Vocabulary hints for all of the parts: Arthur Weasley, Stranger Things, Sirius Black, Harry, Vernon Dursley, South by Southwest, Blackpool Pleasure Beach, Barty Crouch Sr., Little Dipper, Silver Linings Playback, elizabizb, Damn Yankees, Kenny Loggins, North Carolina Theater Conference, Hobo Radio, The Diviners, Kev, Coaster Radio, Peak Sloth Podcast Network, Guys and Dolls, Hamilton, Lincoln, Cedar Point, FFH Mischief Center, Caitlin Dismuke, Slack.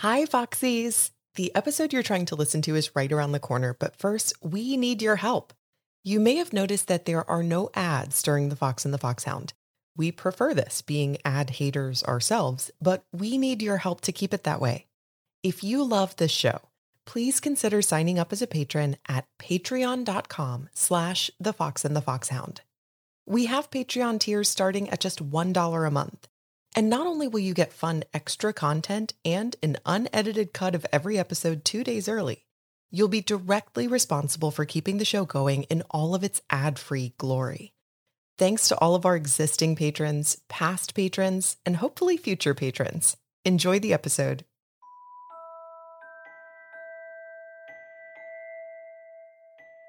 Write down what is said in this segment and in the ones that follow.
Hi, Foxies. The episode you're trying to listen to is right around the corner, but first, we need your help. You may have noticed that there are no ads during The Fox and the Foxhound. We prefer this, being ad haters ourselves, but we need your help to keep it that way. If you love this show, please consider signing up as a patron at patreon.com/thefoxandthefoxhound. We have Patreon tiers starting at just $1 a month. And not only will you get fun extra content and an unedited cut of every episode 2 days early, you'll be directly responsible for keeping the show going in all of its ad-free glory. Thanks to all of our existing patrons, past patrons, and hopefully future patrons. Enjoy the episode.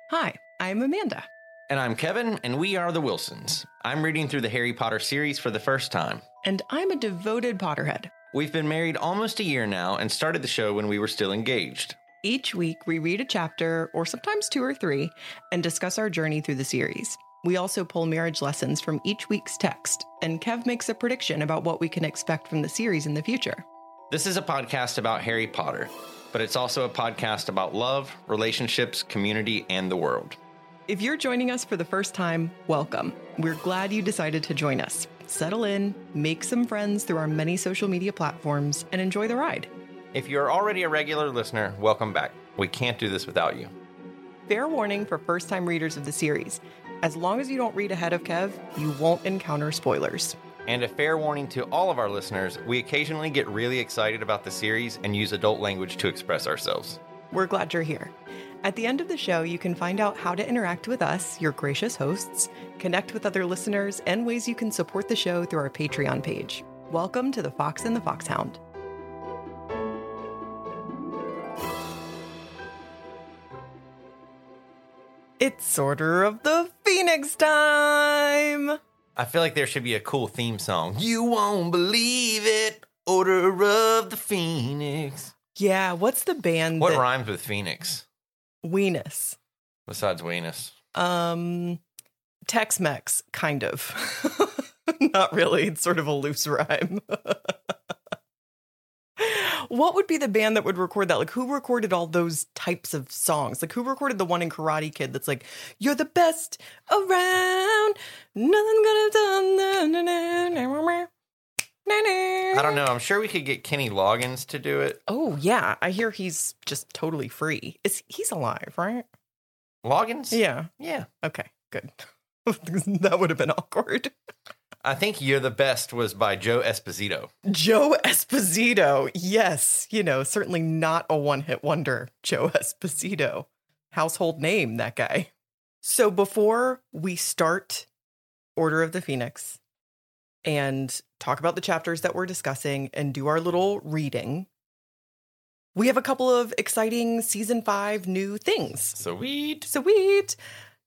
Hi, I'm Amanda. And I'm Kevin, and we are the Wilsons. I'm reading through the Harry Potter series for the first time. And I'm a devoted Potterhead. We've been married almost a year now and started the show when we were still engaged. Each week, we read a chapter, or sometimes two or three, and discuss our journey through the series. We also pull marriage lessons from each week's text, and Kev makes a prediction about what we can expect from the series in the future. This is a podcast about Harry Potter, but it's also a podcast about love, relationships, community, and the world. If you're joining us for the first time, welcome. We're glad you decided to join us. Settle in, make some friends through our many social media platforms, and enjoy the ride. If you're already a regular listener, welcome back. We can't do this without you. Fair warning for first-time readers of the series. As long as you don't read ahead of Kev, you won't encounter spoilers. And a fair warning to all of our listeners, we occasionally get really excited about the series and use adult language to express ourselves. We're glad you're here. At the end of the show, you can find out how to interact with us, your gracious hosts, connect with other listeners, and ways you can support the show through our Patreon page. Welcome to The Fox and the Foxhound. It's Order of the Phoenix time! I feel like there should be a cool theme song. You won't believe it, Order of the Phoenix. Yeah, what's the band? What rhymes with Phoenix? Weenus. Besides Weenus. Tex-Mex, kind of. Not really. It's sort of a loose rhyme. What would be the band that would record that? Like, who recorded all those types of songs? Like, who recorded the one in Karate Kid that's like, you're the best around. Nothing gonna done. I don't know. I'm sure we could get Kenny Loggins to do it. Oh, yeah. I hear he's just totally free. He's alive, right? Loggins? Yeah. Yeah. Okay, good. That would have been awkward. I think You're the Best was by Joe Esposito. Joe Esposito. Yes. You know, certainly not a one-hit wonder, Joe Esposito. Household name, that guy. So before we start Order of the Phoenix and talk about the chapters that we're discussing and do our little reading, we have a couple of exciting season 5 new things. Sweet.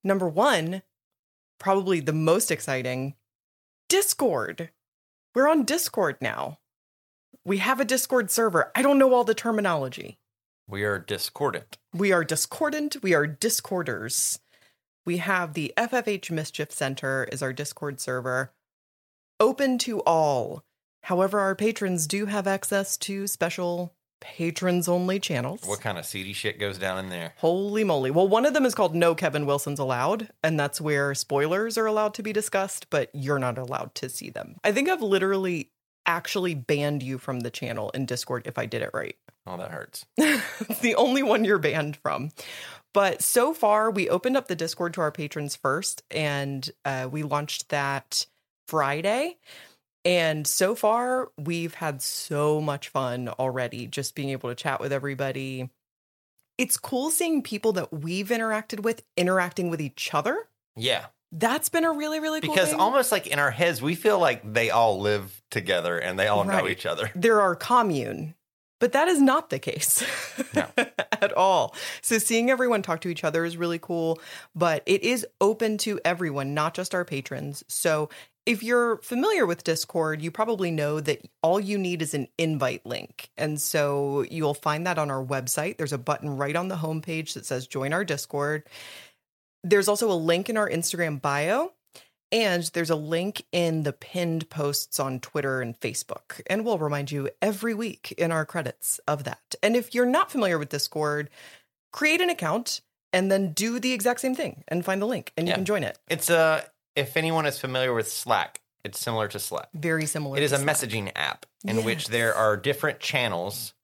Number one, probably the most exciting, Discord. We're on Discord now. We have a Discord server. I don't know all the terminology. We are discordant. We are discorders. We have the FFH Mischief Center is our Discord server. Open to all. However, our patrons do have access to special patrons-only channels. What kind of seedy shit goes down in there? Holy moly. Well, one of them is called No Kevin Wilson's Allowed, and that's where spoilers are allowed to be discussed, but you're not allowed to see them. I think I've literally actually banned you from the channel in Discord if I did it right. Oh, that hurts. It's the only one you're banned from. But so far, we opened up the Discord to our patrons first, and we launched that Friday. And so far, we've had so much fun already just being able to chat with everybody. It's cool seeing people that we've interacted with interacting with each other. Yeah. That's been a really, really cool thing. Because almost like in our heads, we feel like they all live together and they all know each other. They're our commune. But that is not the case at all. So seeing everyone talk to each other is really cool. But it is open to everyone, not just our patrons. So if you're familiar with Discord, you probably know that all you need is an invite link. And so you'll find that on our website. There's a button right on the homepage that says join our Discord. There's also a link in our Instagram bio. And there's a link in the pinned posts on Twitter and Facebook. And we'll remind you every week in our credits of that. And if you're not familiar with Discord, create an account and then do the exact same thing and find the link and you can join it. It's if anyone is familiar with Slack, it's similar to Slack. Very similar. It is a messaging app in which there are different channels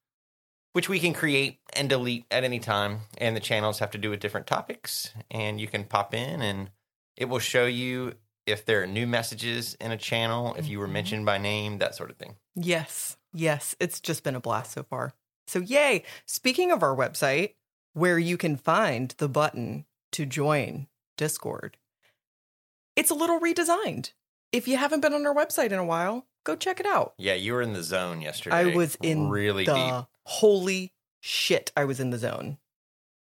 which we can create and delete at any time. And the channels have to do with different topics. And you can pop in and it will show you if there are new messages in a channel, if you were mentioned by name, that sort of thing. Yes. Yes. It's just been a blast so far. So yay. Speaking of our website, where you can find the button to join Discord, it's a little redesigned. If you haven't been on our website in a while, go check it out. Yeah. You were in the zone yesterday. I was in really deep. Holy shit. I was in the zone.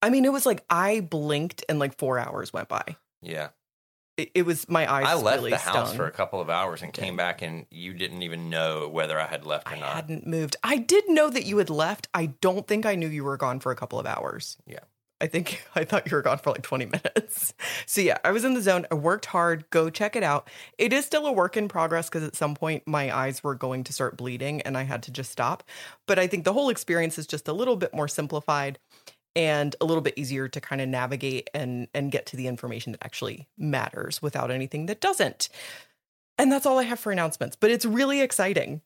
I mean, it was like I blinked and like 4 hours went by. Yeah. It was my eyes. I left really the house stung. For a couple of hours and came back, and you didn't even know whether I had left or not. I hadn't moved. I did know that you had left. I don't think I knew you were gone for a couple of hours. Yeah, I thought you were gone for like 20 minutes. So yeah, I was in the zone. I worked hard. Go check it out. It is still a work in progress because at some point my eyes were going to start bleeding, and I had to just stop. But I think the whole experience is just a little bit more simplified. And a little bit easier to kind of navigate and get to the information that actually matters without anything that doesn't. And that's all I have for announcements. But it's really exciting.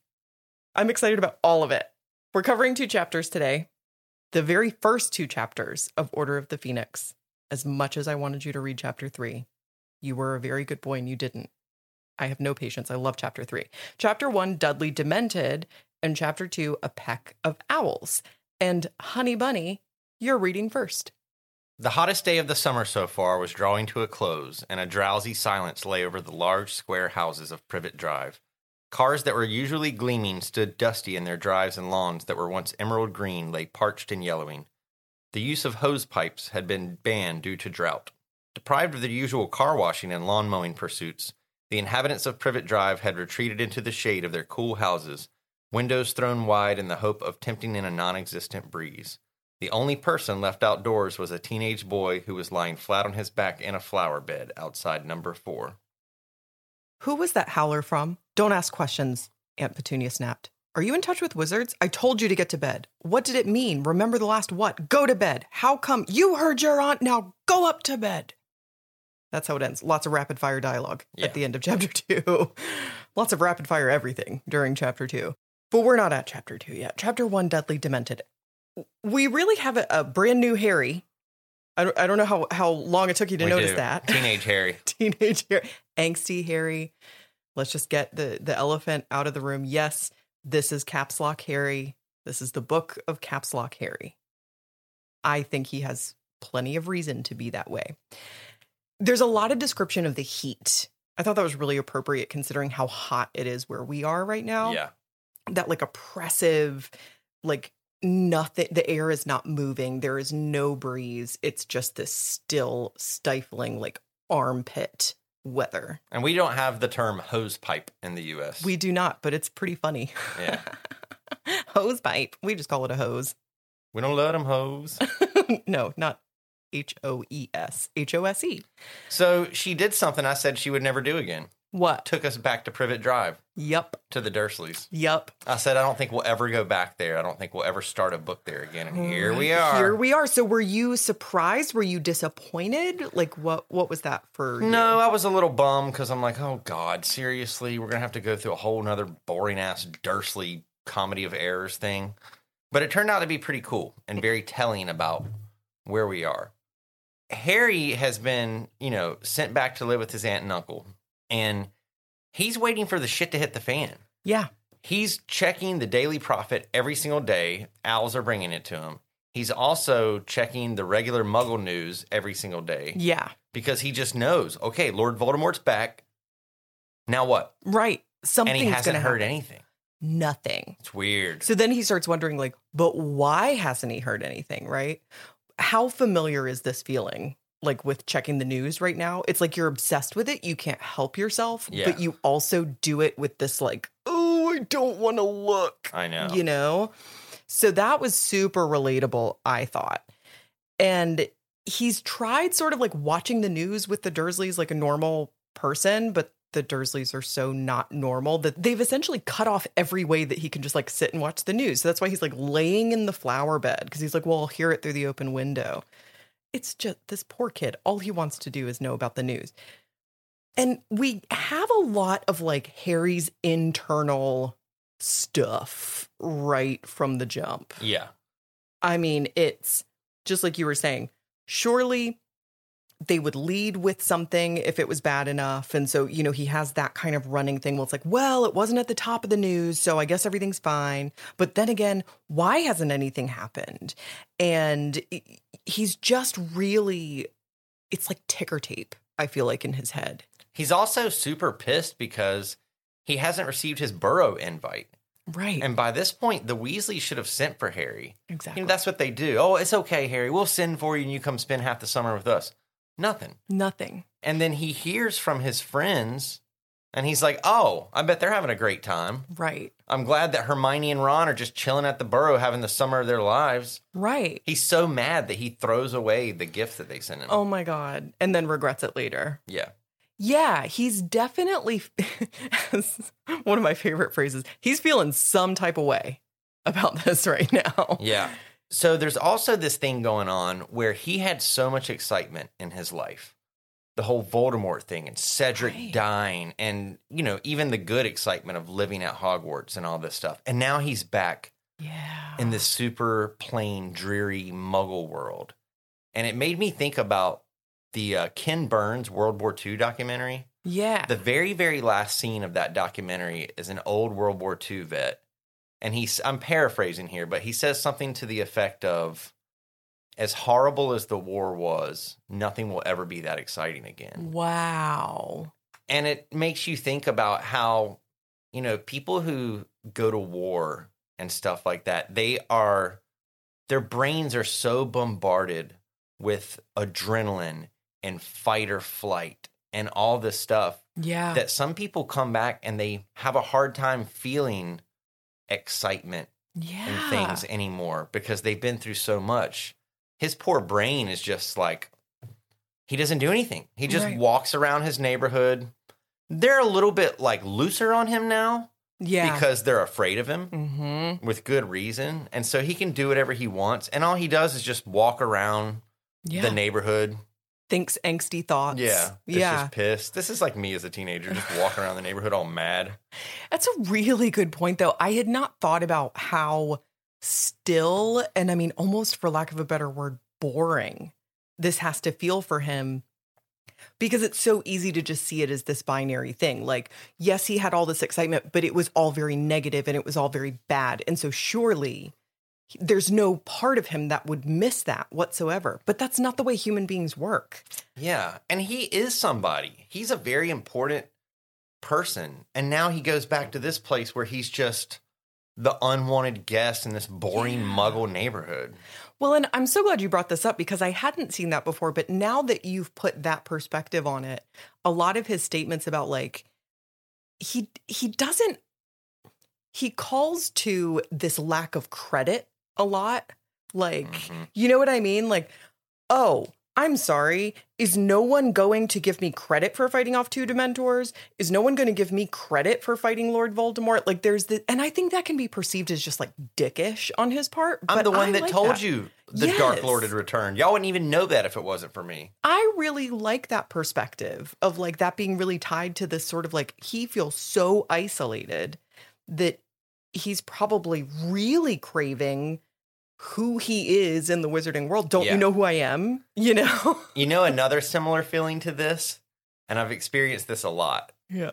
I'm excited about all of it. We're covering 2 chapters today. The very first 2 chapters of Order of the Phoenix. As much as I wanted you to read chapter 3, you were a very good boy and you didn't. I have no patience. I love chapter 3. Chapter 1, Dudley Demented. And chapter 2, A Peck of Owls. And Honey Bunny, you're reading first. The hottest day of the summer so far was drawing to a close, and a drowsy silence lay over the large square houses of Privet Drive. Cars that were usually gleaming stood dusty in their drives, and lawns that were once emerald green lay parched and yellowing. The use of hose pipes had been banned due to drought. Deprived of their usual car washing and lawn mowing pursuits, the inhabitants of Privet Drive had retreated into the shade of their cool houses, windows thrown wide in the hope of tempting in a non-existent breeze. The only person left outdoors was a teenage boy who was lying flat on his back in a flower bed outside number 4. Who was that howler from? Don't ask questions, Aunt Petunia snapped. Are you in touch with wizards? I told you to get to bed. What did it mean? Remember the last what? Go to bed. How come? You heard your aunt. Now go up to bed. That's how it ends. Lots of rapid fire dialogue at the end of chapter 2. Lots of rapid fire everything during chapter 2. But we're not at chapter 2 yet. Chapter 1, Dudley Demented. We really have a brand new Harry. I don't know how long it took you to notice that. Teenage Harry. Teenage Harry. Angsty Harry. Let's just get the elephant out of the room. Yes, this is Caps Lock Harry. This is the book of Caps Lock Harry. I think he has plenty of reason to be that way. There's a lot of description of the heat. I thought that was really appropriate considering how hot it is where we are right now. Yeah. That like oppressive, like... Nothing. The air is not moving. There is no breeze. It's just this still, stifling, like armpit weather. And we don't have the term hose pipe in the U.S. We do not, but it's pretty funny. Yeah, hose pipe. We just call it a hose. We don't let them hose. No, not H-O-E-S. H-O-S-E. So she did something I said she would never do again. What? Took us back to Privet Drive. Yep. To the Dursleys. Yep. I said, I don't think we'll ever go back there. I don't think we'll ever start a book there again. And here we are. Here we are. So were you surprised? Were you disappointed? Like, what was that for you? No, I was a little bummed because I'm like, oh, God, seriously? We're going to have to go through a whole nother boring-ass Dursley comedy of errors thing. But it turned out to be pretty cool and very telling about where we are. Harry has been, sent back to live with his aunt and uncle. And he's waiting for the shit to hit the fan. Yeah. He's checking the Daily Prophet every single day. Owls are bringing it to him. He's also checking the regular Muggle news every single day. Yeah. Because he just knows, okay, Lord Voldemort's back. Now what? Right. Something's and he hasn't heard anything. Nothing. It's weird. So then he starts wondering, like, but why hasn't he heard anything, right? How familiar is this feeling? Like with checking the news right now, it's like you're obsessed with it. You can't help yourself, but you also do it with this like, oh, I don't want to look. I know. So that was super relatable, I thought. And he's tried sort of like watching the news with the Dursleys like a normal person, but the Dursleys are so not normal that they've essentially cut off every way that he can just like sit and watch the news. So that's why he's like laying in the flower bed, because he's like, well, I'll hear it through the open window. It's just this poor kid. All he wants to do is know about the news. And we have a lot of like Harry's internal stuff right from the jump. Yeah. I mean, it's just like you were saying, surely they would lead with something if it was bad enough. And so, you know, he has that kind of running thing. Well, it's like, well, it wasn't at the top of the news, so I guess everything's fine. But then again, why hasn't anything happened? And he's just really, it's like ticker tape, I feel like, in his head. He's also super pissed because he hasn't received his Burrow invite. Right. And by this point, the Weasleys should have sent for Harry. Exactly. You know, that's what they do. Oh, it's okay, Harry. We'll send for you and you come spend half the summer with us. Nothing. And then he hears from his friends and he's like, oh, I bet they're having a great time. Right. I'm glad that Hermione and Ron are just chilling at the Burrow having the summer of their lives. Right. He's so mad that he throws away the gift that they sent him. Oh, my God. And then regrets it later. Yeah. Yeah, he's definitely, one of my favorite phrases, he's feeling some type of way about this right now. Yeah. So there's also this thing going on where he had so much excitement in his life. The whole Voldemort thing and Cedric dying and, you know, even the good excitement of living at Hogwarts and all this stuff. And now he's back in this super plain, dreary Muggle world. And it made me think about the Ken Burns World War II documentary. Yeah. The very, very last scene of that documentary is an old World War II vet. And I'm paraphrasing here, but he says something to the effect of, as horrible as the war was, nothing will ever be that exciting again. Wow. And it makes you think about how, you know, people who go to war and stuff like that, their brains are so bombarded with adrenaline and fight or flight and all this stuff. Yeah. That some people come back and they have a hard time feeling excitement and things anymore because they've been through so much. His poor brain is just like, he doesn't do anything. He just walks around his neighborhood. They're a little bit like looser on him now because they're afraid of him with good reason. And so he can do whatever he wants. And all he does is just walk around the neighborhood. Thinks angsty thoughts. Yeah. Just pissed. This is like me as a teenager, just walking around the neighborhood all mad. That's a really good point, though. I had not thought about how still, and I mean, almost for lack of a better word, boring this has to feel for him. Because it's so easy to just see it as this binary thing. Like, yes, he had all this excitement, but it was all very negative and it was all very bad. And so surely there's no part of him that would miss that whatsoever. But that's not the way human beings work. Yeah. And he is somebody. He's a very important person. And now he goes back to this place where he's just the unwanted guest in this boring Muggle neighborhood. Well, and I'm so glad you brought this up because I hadn't seen that before. But now that you've put that perspective on it, a lot of his statements about like, he calls to this lack of credit a lot. Like, you know what I mean? Like, oh, I'm sorry. Is no one going to give me credit for fighting off two Dementors? Is no one going to give me credit for fighting Lord Voldemort? Like, there's this, and I think that can be perceived as just like dickish on his part. I'm the one that told you the Dark Lord had returned. Y'all wouldn't even know that if it wasn't for me. I really like that perspective of like that being really tied to this sort of like, he feels so isolated that he's probably really craving who he is in the wizarding world. Don't you know who I am? You know? You know, another similar feeling to this, and I've experienced this a lot. Yeah.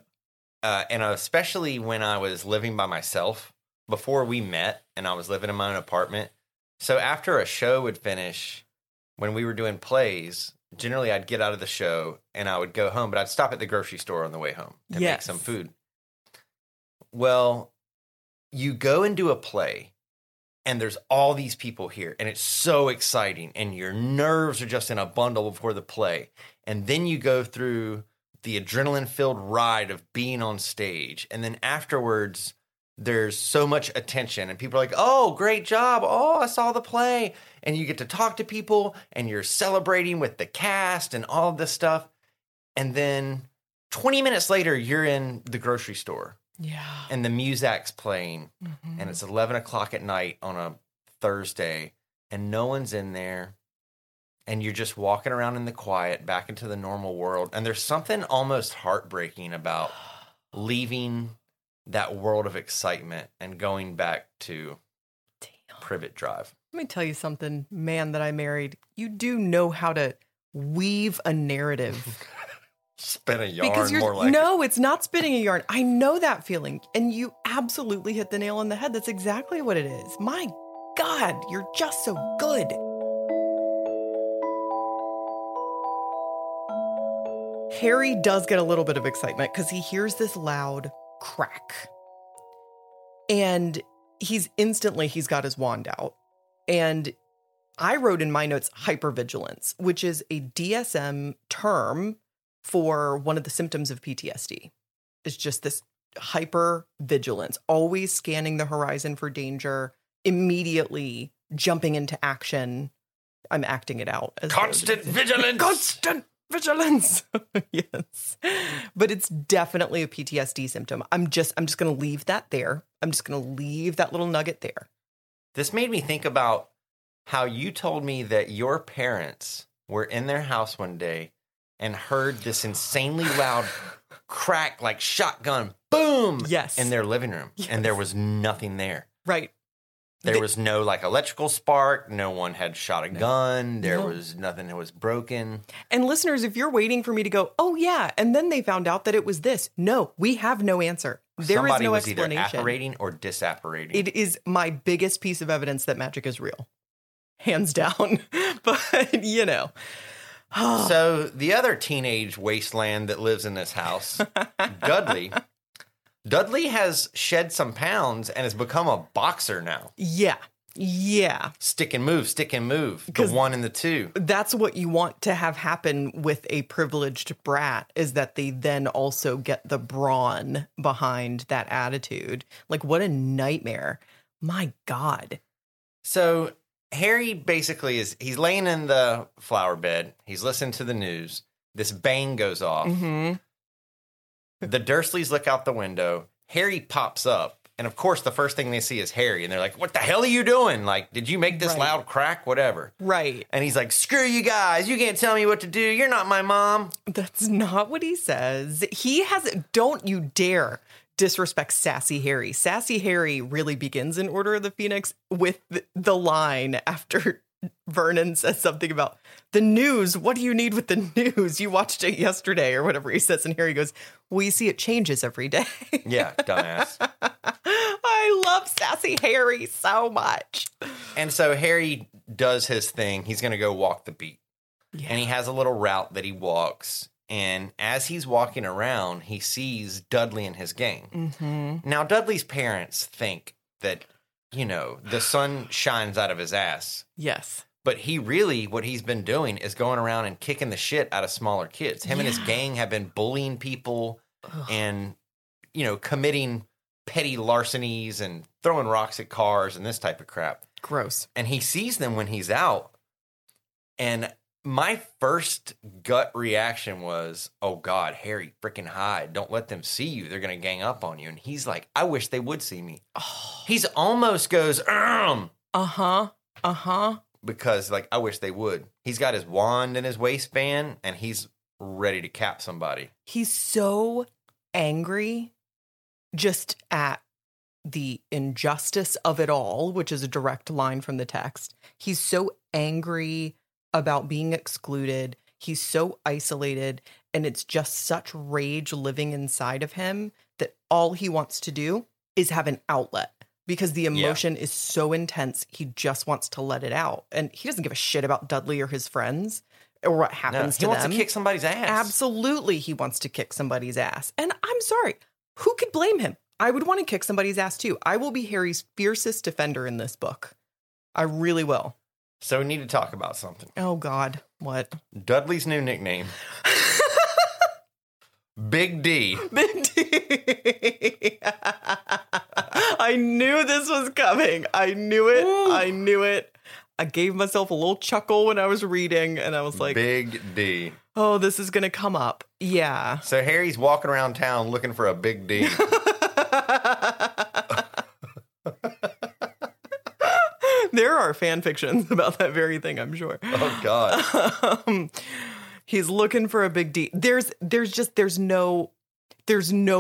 And especially when I was living by myself before we met and I was living in my own apartment. So after a show would finish, when we were doing plays, generally I'd get out of the show and I would go home, but I'd stop at the grocery store on the way home and make some food. Well, you go and do a play, and there's all these people here, and it's so exciting, and your nerves are just in a bundle before the play. And then you go through the adrenaline-filled ride of being on stage. And then afterwards, there's so much attention, and people are like, oh, great job. Oh, I saw the play. And you get to talk to people, and you're celebrating with the cast and all of this stuff. And then 20 minutes later, you're in the grocery store. Yeah. And the music's playing. Mm-hmm. And it's 11 o'clock at night on a Thursday. And no one's in there. And you're just walking around in the quiet back into the normal world. And there's something almost heartbreaking about leaving that world of excitement and going back to Privet Drive. Let me tell you something, man that I married. You do know how to weave a narrative. Spin a yarn more like No, it's not spinning a yarn. I know that feeling. And you absolutely hit the nail on the head. That's exactly what it is. My God, you're just so good. Harry does get a little bit of excitement because he hears this loud crack. And he's got his wand out. And I wrote in my notes hypervigilance, which is a DSM term for one of the symptoms of PTSD. It's just this hypervigilance, always scanning the horizon for danger, immediately jumping into action. I'm acting it out. Constant vigilance! Constant vigilance! Yes. But it's definitely a PTSD symptom. I'm just going to leave that there. I'm just going to leave that little nugget there. This made me think about how you told me that your parents were in their house one day and heard this insanely loud crack, like shotgun, boom, yes, in their living room. Yes. And there was nothing there. Right. There was no like electrical spark. No one had shot a gun. There was nothing that was broken. And listeners, if you're waiting for me to go, oh yeah, and then they found out that it was this. No, we have no answer. Somebody was either apparating or disapparating. It is my biggest piece of evidence that magic is real. Hands down. But, you know. So the other teenage wasteland that lives in this house, Dudley has shed some pounds and has become a boxer now. Yeah. Yeah. Stick and move, stick and move. The one and the two. That's what you want to have happen with a privileged brat, is that they then also get the brawn behind that attitude. Like, what a nightmare. My God. So Harry basically he's laying in the flower bed. He's listening to the news. This bang goes off. Mm-hmm. The Dursleys look out the window. Harry pops up. And, of course, the first thing they see is Harry. And they're like, what the hell are you doing? Like, did you make this loud crack? Whatever. Right. And he's like, screw you guys. You can't tell me what to do. You're not my mom. That's not what he says. Don't you dare disrespect Sassy Harry. Sassy Harry really begins in Order of the Phoenix with the line after Vernon says something about the news. What do you need with the news? You watched it yesterday or whatever he says. And Harry goes, well, you see it changes every day. Yeah, dumbass. I love Sassy Harry so much. And so Harry does his thing. He's going to go walk the beat. Yeah. And he has a little route that he walks. And as he's walking around, he sees Dudley and his gang. Mm-hmm. Now, Dudley's parents think that, you know, the sun shines out of his ass. Yes. But what he's been doing is going around and kicking the shit out of smaller kids. Him and his gang have been bullying people and, you know, committing petty larcenies and throwing rocks at cars and this type of crap. Gross. And he sees them when he's out. And my first gut reaction was, oh, God, Harry, freaking hide. Don't let them see you. They're going to gang up on you. And he's like, I wish they would see me. Oh. He's almost goes, uh-huh, uh-huh. Because, like, I wish they would. He's got his wand in his waistband, and he's ready to cap somebody. He's so angry just at the injustice of it all, which is a direct line from the text. He's so angry about being excluded. He's so isolated, and it's just such rage living inside of him that all he wants to do is have an outlet. Because the emotion is so intense, he just wants to let it out. And he doesn't give a shit about Dudley or his friends or what happens to them. He wants to kick somebody's ass. Absolutely, he wants to kick somebody's ass. And I'm sorry, who could blame him? I would want to kick somebody's ass too. I will be Harry's fiercest defender in this book. I really will. So we need to talk about something. Oh, God. What? Dudley's new nickname. Big D. Big D. I knew this was coming. I knew it. Ooh. I knew it. I gave myself a little chuckle when I was reading, and I was like, Big D. Oh, this is going to come up. Yeah. So Harry's walking around town looking for a big D. There are fan fictions about that very thing, I'm sure. Oh, God. He's looking for a big D. There's no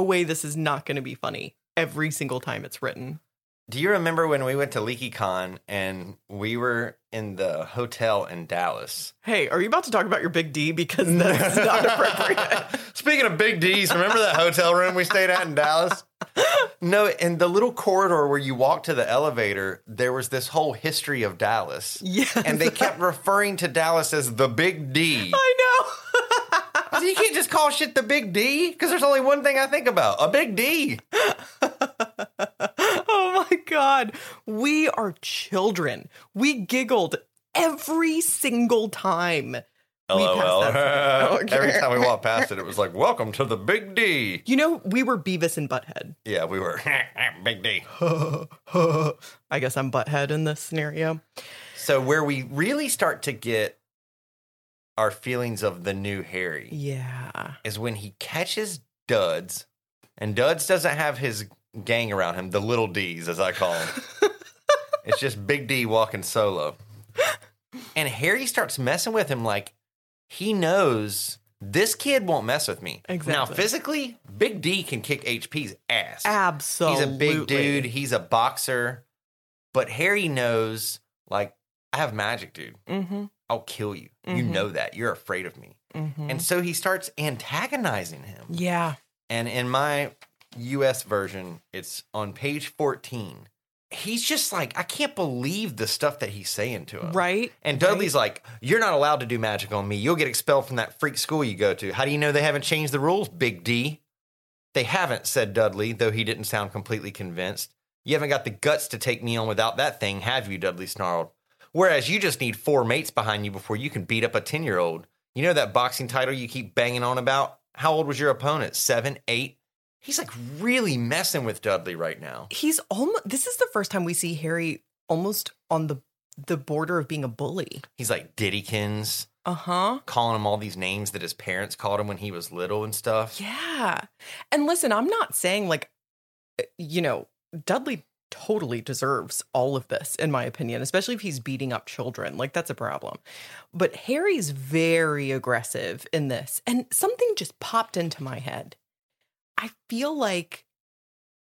way this is not going to be funny every single time it's written. Do you remember when we went to LeakyCon and we were in the hotel in Dallas? Hey, are you about to talk about your big D? Because that's not appropriate. Speaking of big Ds, remember that hotel room we stayed at in Dallas? No, in the little corridor where you walk to the elevator, there was this whole history of Dallas. Yes. And they kept referring to Dallas as the big D. I know. So you can't just call shit the big D, because there's only one thing I think about, a big D. Oh, my God. We are children. We giggled every single time. LOL. Every time we walked past it, it was like, welcome to the big D. You know, we were Beavis and Butthead. Yeah, we were. Big D. I guess I'm Butthead in this scenario. So where we really start to get our feelings of the new Harry. Yeah. Is when he catches Duds, and Duds doesn't have his gang around him, the little D's, as I call them. It's just Big D walking solo. And Harry starts messing with him like he knows this kid won't mess with me. Exactly. Now, physically, Big D can kick HP's ass. Absolutely. He's a big dude. He's a boxer. But Harry knows, like, I have magic, dude. Mm-hmm. I'll kill you. Mm-hmm. You know that. You're afraid of me. Mm-hmm. And so he starts antagonizing him. Yeah. And in my U.S. version, it's on page 14. He's just like, I can't believe the stuff that he's saying to him. Right. And Dudley's like, you're not allowed to do magic on me. You'll get expelled from that freak school you go to. How do you know they haven't changed the rules, Big D? They haven't, said Dudley, though he didn't sound completely convinced. You haven't got the guts to take me on without that thing, have you? Dudley snarled. Whereas you just need four mates behind you before you can beat up a 10-year-old. You know that boxing title you keep banging on about? How old was your opponent? 7, 8? He's like really messing with Dudley right now. He's almost, this is the first time we see Harry almost on the border of being a bully. He's like Diddykins. Uh-huh. Calling him all these names that his parents called him when he was little and stuff. Yeah. And listen, I'm not saying like, you know, Dudley totally deserves all of this, in my opinion, especially if he's beating up children. Like, that's a problem. But Harry's very aggressive in this. And something just popped into my head. I feel like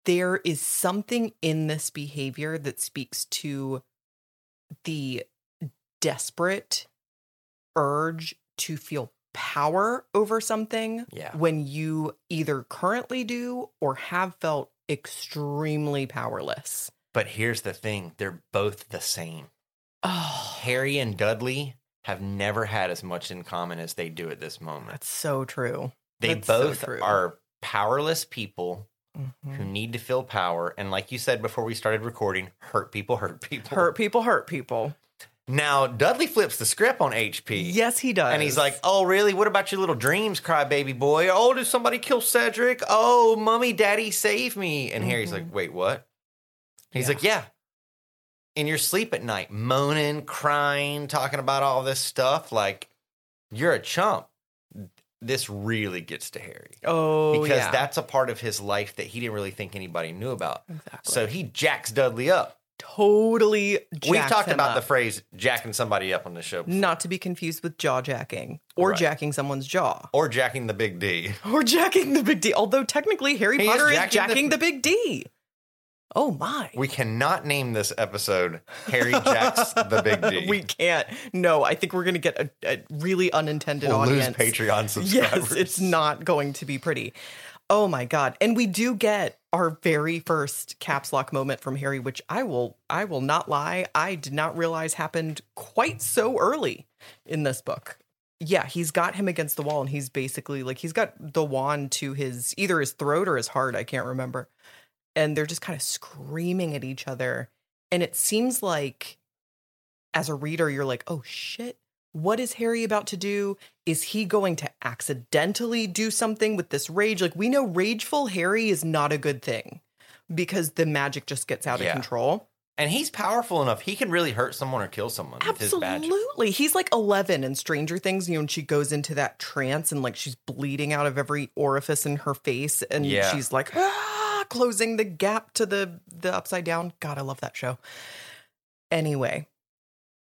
there is something in this behavior that speaks to the desperate urge to feel power over something. Yeah. When you either currently do or have felt extremely powerless. But here's the thing. They're both the same. Oh. Harry and Dudley have never had as much in common as they do at this moment. That's so true. They both are powerless people, mm-hmm, who need to feel power. And like you said before we started recording, hurt people hurt people. Hurt people hurt people. Now, Dudley flips the script on HP. Yes, he does. And he's like, oh, really? What about your little dreams, crybaby boy? Oh, did somebody kill Cedric? Oh, mommy, daddy, save me. And mm-hmm, Harry's like, wait, what? He's like, yeah. In your sleep at night, moaning, crying, talking about all this stuff. Like, you're a chump. This really gets to Harry. Oh, because that's a part of his life that he didn't really think anybody knew about. Exactly. So he jacks Dudley up. Totally jacks him up. We've talked about the phrase jacking somebody up on the show before. Not to be confused with jaw jacking or jacking someone's jaw. Or jacking the big D. Or jacking the big D. Although technically Harry Potter is jacking the big D. Oh, my. We cannot name this episode Harry Jacks the Big D. We can't. No, I think we're going to get a really unintended audience. Lose Patreon subscribers. Yes, it's not going to be pretty. Oh, my God. And we do get our very first caps lock moment from Harry, which I will not lie, I did not realize happened quite so early in this book. Yeah, he's got him against the wall, and he's basically like, he's got the wand to his, either his throat or his heart, I can't remember. And they're just kind of screaming at each other. And it seems like, as a reader, you're like, oh, shit, what is Harry about to do? Is he going to accidentally do something with this rage? Like, we know rageful Harry is not a good thing because the magic just gets out of control. And he's powerful enough. He can really hurt someone or kill someone with his magic. Absolutely. He's like 11 in Stranger Things, you know, and she goes into that trance and like she's bleeding out of every orifice in her face. And she's like, closing the gap to the upside down. God, I love that show. Anyway.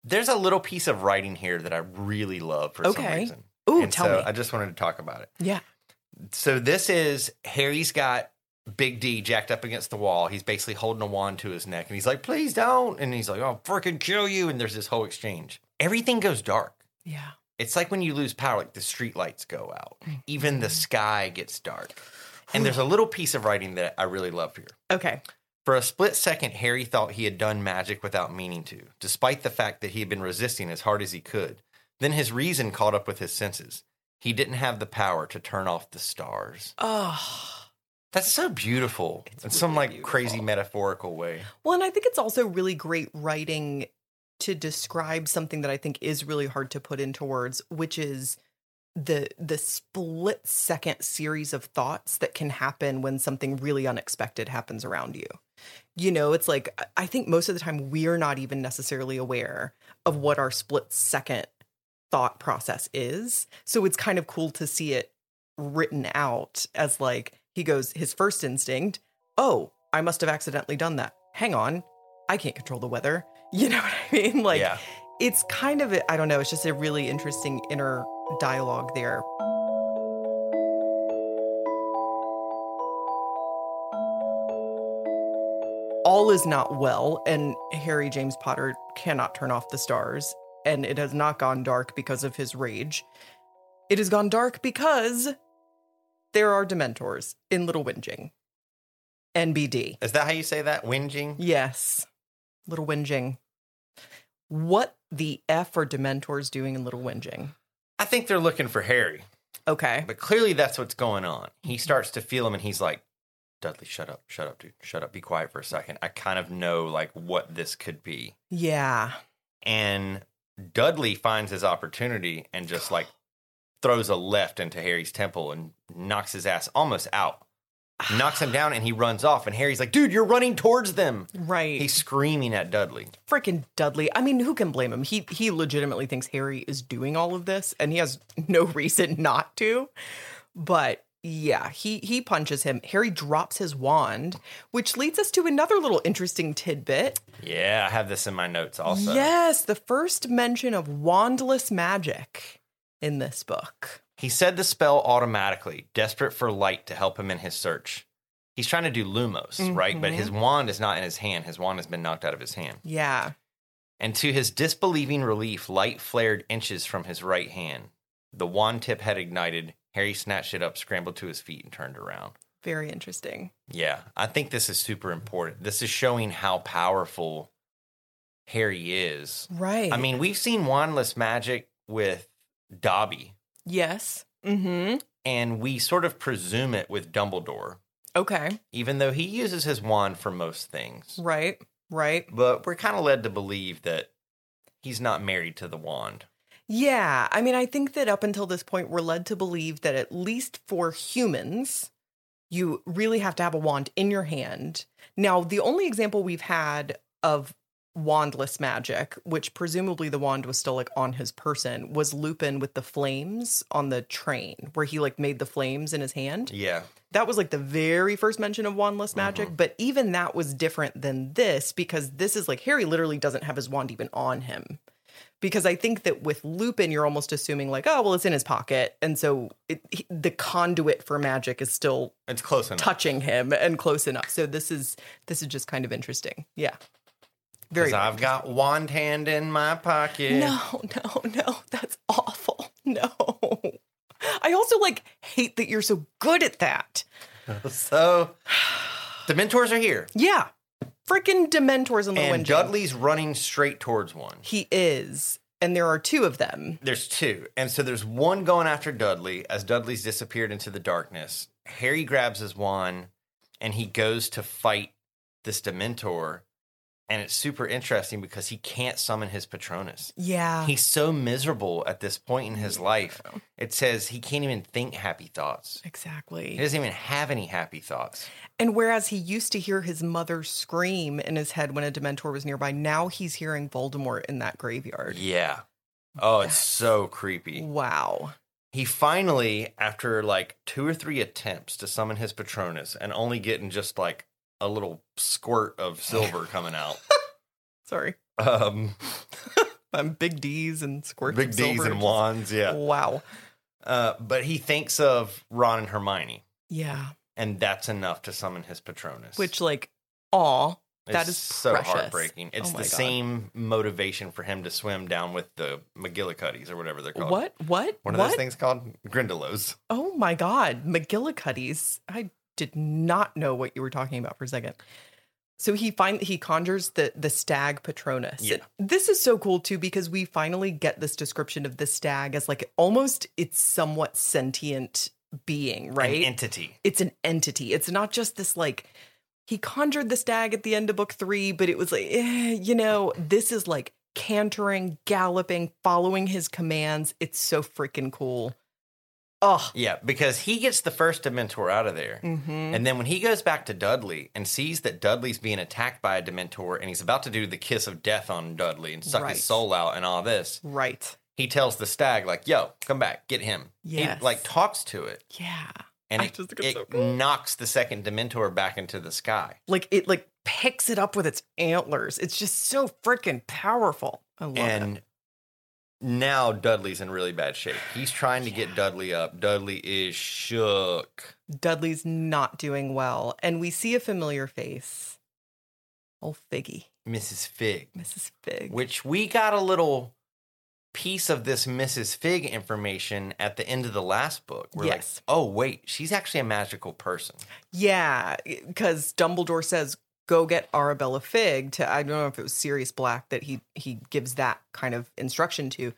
There's a little piece of writing here that I really love for some reason. Ooh, tell me. I just wanted to talk about it. Yeah. So this is, Harry's got Big D jacked up against the wall. He's basically holding a wand to his neck. And he's like, please don't. And he's like, I'll freaking kill you. And there's this whole exchange. Everything goes dark. Yeah. It's like when you lose power, like the street lights go out. Mm-hmm. Even the sky gets dark. And there's a little piece of writing that I really love here. Okay. For a split second, Harry thought he had done magic without meaning to, despite the fact that he had been resisting as hard as he could. Then his reason caught up with his senses. He didn't have the power to turn off the stars. Oh. That's so beautiful in some like crazy metaphorical way. Well, and I think it's also really great writing to describe something that I think is really hard to put into words, which is the split second series of thoughts that can happen when something really unexpected happens around you. You know, it's like, I think most of the time we're not even necessarily aware of what our split second thought process is. So it's kind of cool to see it written out as like, he goes, his first instinct, oh, I must have accidentally done that. Hang on, I can't control the weather. You know what I mean? Like, it's kind of, I don't know, it's just a really interesting inner dialogue there. All is not well, and Harry James Potter cannot turn off the stars, and it has not gone dark because of his rage. It has gone dark because... there are Dementors in Little Whinging. NBD. Is that how you say that? Whinging? Yes. Little Whinging. What the F are Dementors doing in Little Whinging? I think they're looking for Harry. Okay. But clearly that's what's going on. He starts to feel him and he's like, Dudley, shut up, dude. Shut up, be quiet for a second. I kind of know like what this could be. Yeah. And Dudley finds his opportunity and just like throws a left into Harry's temple and knocks his ass almost out. Knocks him down and he runs off. And Harry's like, dude, you're running towards them. Right. He's screaming at Dudley. Freaking Dudley. I mean, who can blame him? He legitimately thinks Harry is doing all of this and he has no reason not to. But yeah, he punches him. Harry drops his wand, which leads us to another little interesting tidbit. Yeah, I have this in my notes also. Yes, the first mention of wandless magic in this book. He said the spell automatically, desperate for light to help him in his search. He's trying to do Lumos, right? But his wand is not in his hand. His wand has been knocked out of his hand. Yeah. And to his disbelieving relief, light flared inches from his right hand. The wand tip had ignited. Harry snatched it up, scrambled to his feet, and turned around. Very interesting. Yeah. I think this is super important. This is showing how powerful Harry is. Right. I mean, we've seen wandless magic with Dobby. Yes. Mm-hmm. And we sort of presume it with Dumbledore. Okay. Even though he uses his wand for most things. Right, right. But we're kind of led to believe that he's not married to the wand. Yeah. I mean, I think that up until this point, we're led to believe that at least for humans, you really have to have a wand in your hand. Now, the only example we've had of wandless magic, which presumably the wand was still like on his person, was Lupin with the flames on the train where he like made the flames in his hand. Yeah. That was like the very first mention of wandless magic. Mm-hmm. But even that was different than this, because this is like Harry literally doesn't have his wand even on him. Because I think that with Lupin, you're almost assuming like, oh, well, it's in his pocket. And so the conduit for magic is still it's close enough, touching him and close enough. So this is just kind of interesting. Yeah. Because I've got wand hand in my pocket. No. That's awful. No. I also, like, hate that you're so good at that. So, Dementors are here. Yeah. Freaking Dementors in the window. And Dudley's running straight towards one. He is. And there are two of them. There's two. And so there's one going after Dudley as Dudley's disappeared into the darkness. Harry grabs his wand, and he goes to fight this Dementor. And it's super interesting because he can't summon his Patronus. Yeah. He's so miserable at this point in his life. It says he can't even think happy thoughts. Exactly. He doesn't even have any happy thoughts. And whereas he used to hear his mother scream in his head when a Dementor was nearby, now he's hearing Voldemort in that graveyard. Yeah. Oh, it's so creepy. Wow. He finally, after like 2 or 3 attempts to summon his Patronus and only getting just like a little squirt of silver coming out. Sorry. Big D's and squirts. Big D's and wands, yeah. Wow. But he thinks of Ron and Hermione. Yeah. And that's enough to summon his Patronus. Which, like, aw, that is so precious. Heartbreaking. It's the same motivation for him to swim down with the McGillicuddies or whatever they're called. What? What are those things called? Grindelows. Oh, my God. McGillicuddies. I did not know what you were talking about for a second. So he conjures the stag Patronus. Yeah. This is so cool too, because we finally get this description of the stag as like almost it's somewhat sentient being, right? An entity. It's an entity. It's not just this like he conjured the stag at the end of book 3, but it was like, this is like cantering, galloping, following his commands. It's so freaking cool. Oh. Yeah, because he gets the first Dementor out of there. Mm-hmm. And then when he goes back to Dudley and sees that Dudley's being attacked by a Dementor and he's about to do the kiss of death on Dudley and suck his soul out and all this. Right. He tells the stag, like, yo, come back, get him. Yes. He, like, talks to it. Yeah. And it knocks the second Dementor back into the sky. Like, it, like, picks it up with its antlers. It's just so freaking powerful. I love it. Now Dudley's in really bad shape. He's trying to get Dudley up. Dudley is shook. Dudley's not doing well. And we see a familiar face. Old Figgy. Mrs. Figg. Mrs. Figg. Which we got a little piece of this Mrs. Figg information at the end of the last book. We're like, oh, wait, she's actually a magical person. Yeah, because Dumbledore says, go get Arabella Figg to, I don't know if it was Sirius Black that he gives that kind of instruction to.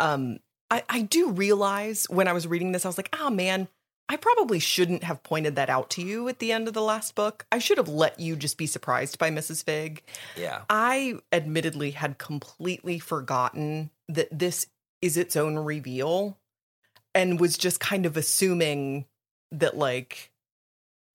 I do realize when I was reading this, I was like, oh man, I probably shouldn't have pointed that out to you at the end of the last book. I should have let you just be surprised by Mrs. Figg. Yeah. I admittedly had completely forgotten that this is its own reveal and was just kind of assuming that like,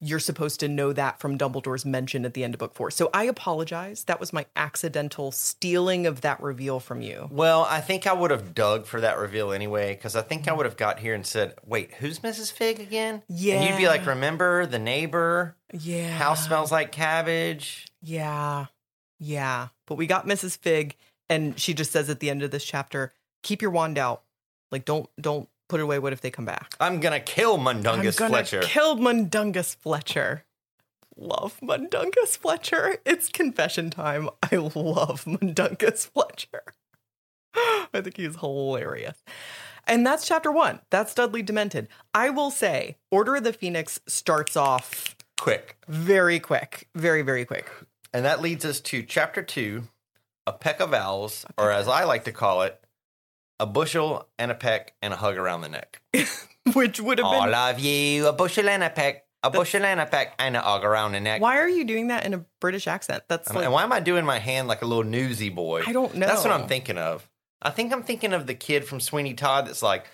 you're supposed to know that from Dumbledore's mention at the end of book 4. So I apologize. That was my accidental stealing of that reveal from you. Well, I think I would have dug for that reveal anyway, because I think I would have got here and said, wait, who's Mrs. Figg again? Yeah. And you'd be like, remember the neighbor? Yeah. House smells like cabbage. Yeah. Yeah. But we got Mrs. Figg, and she just says at the end of this chapter, keep your wand out. Like, don't put it away. What if they come back? I'm going to kill Mundungus Fletcher. Love Mundungus Fletcher. It's confession time. I love Mundungus Fletcher. I think he's hilarious. And that's chapter 1. That's Dudley Demented. I will say Order of the Phoenix starts off quick. Very quick. Very, very quick. And that leads us to chapter 2, A Peck of Owls, or as I like to call it, a bushel and a peck and a hug around the neck. Which would have been... I love you. A bushel and a peck. Bushel and a peck and a hug around the neck. Why are you doing that in a British accent? That's like... And why am I doing my hand like a little newsy boy? I don't know. That's what I'm thinking of. I think I'm thinking of the kid from Sweeney Todd that's like,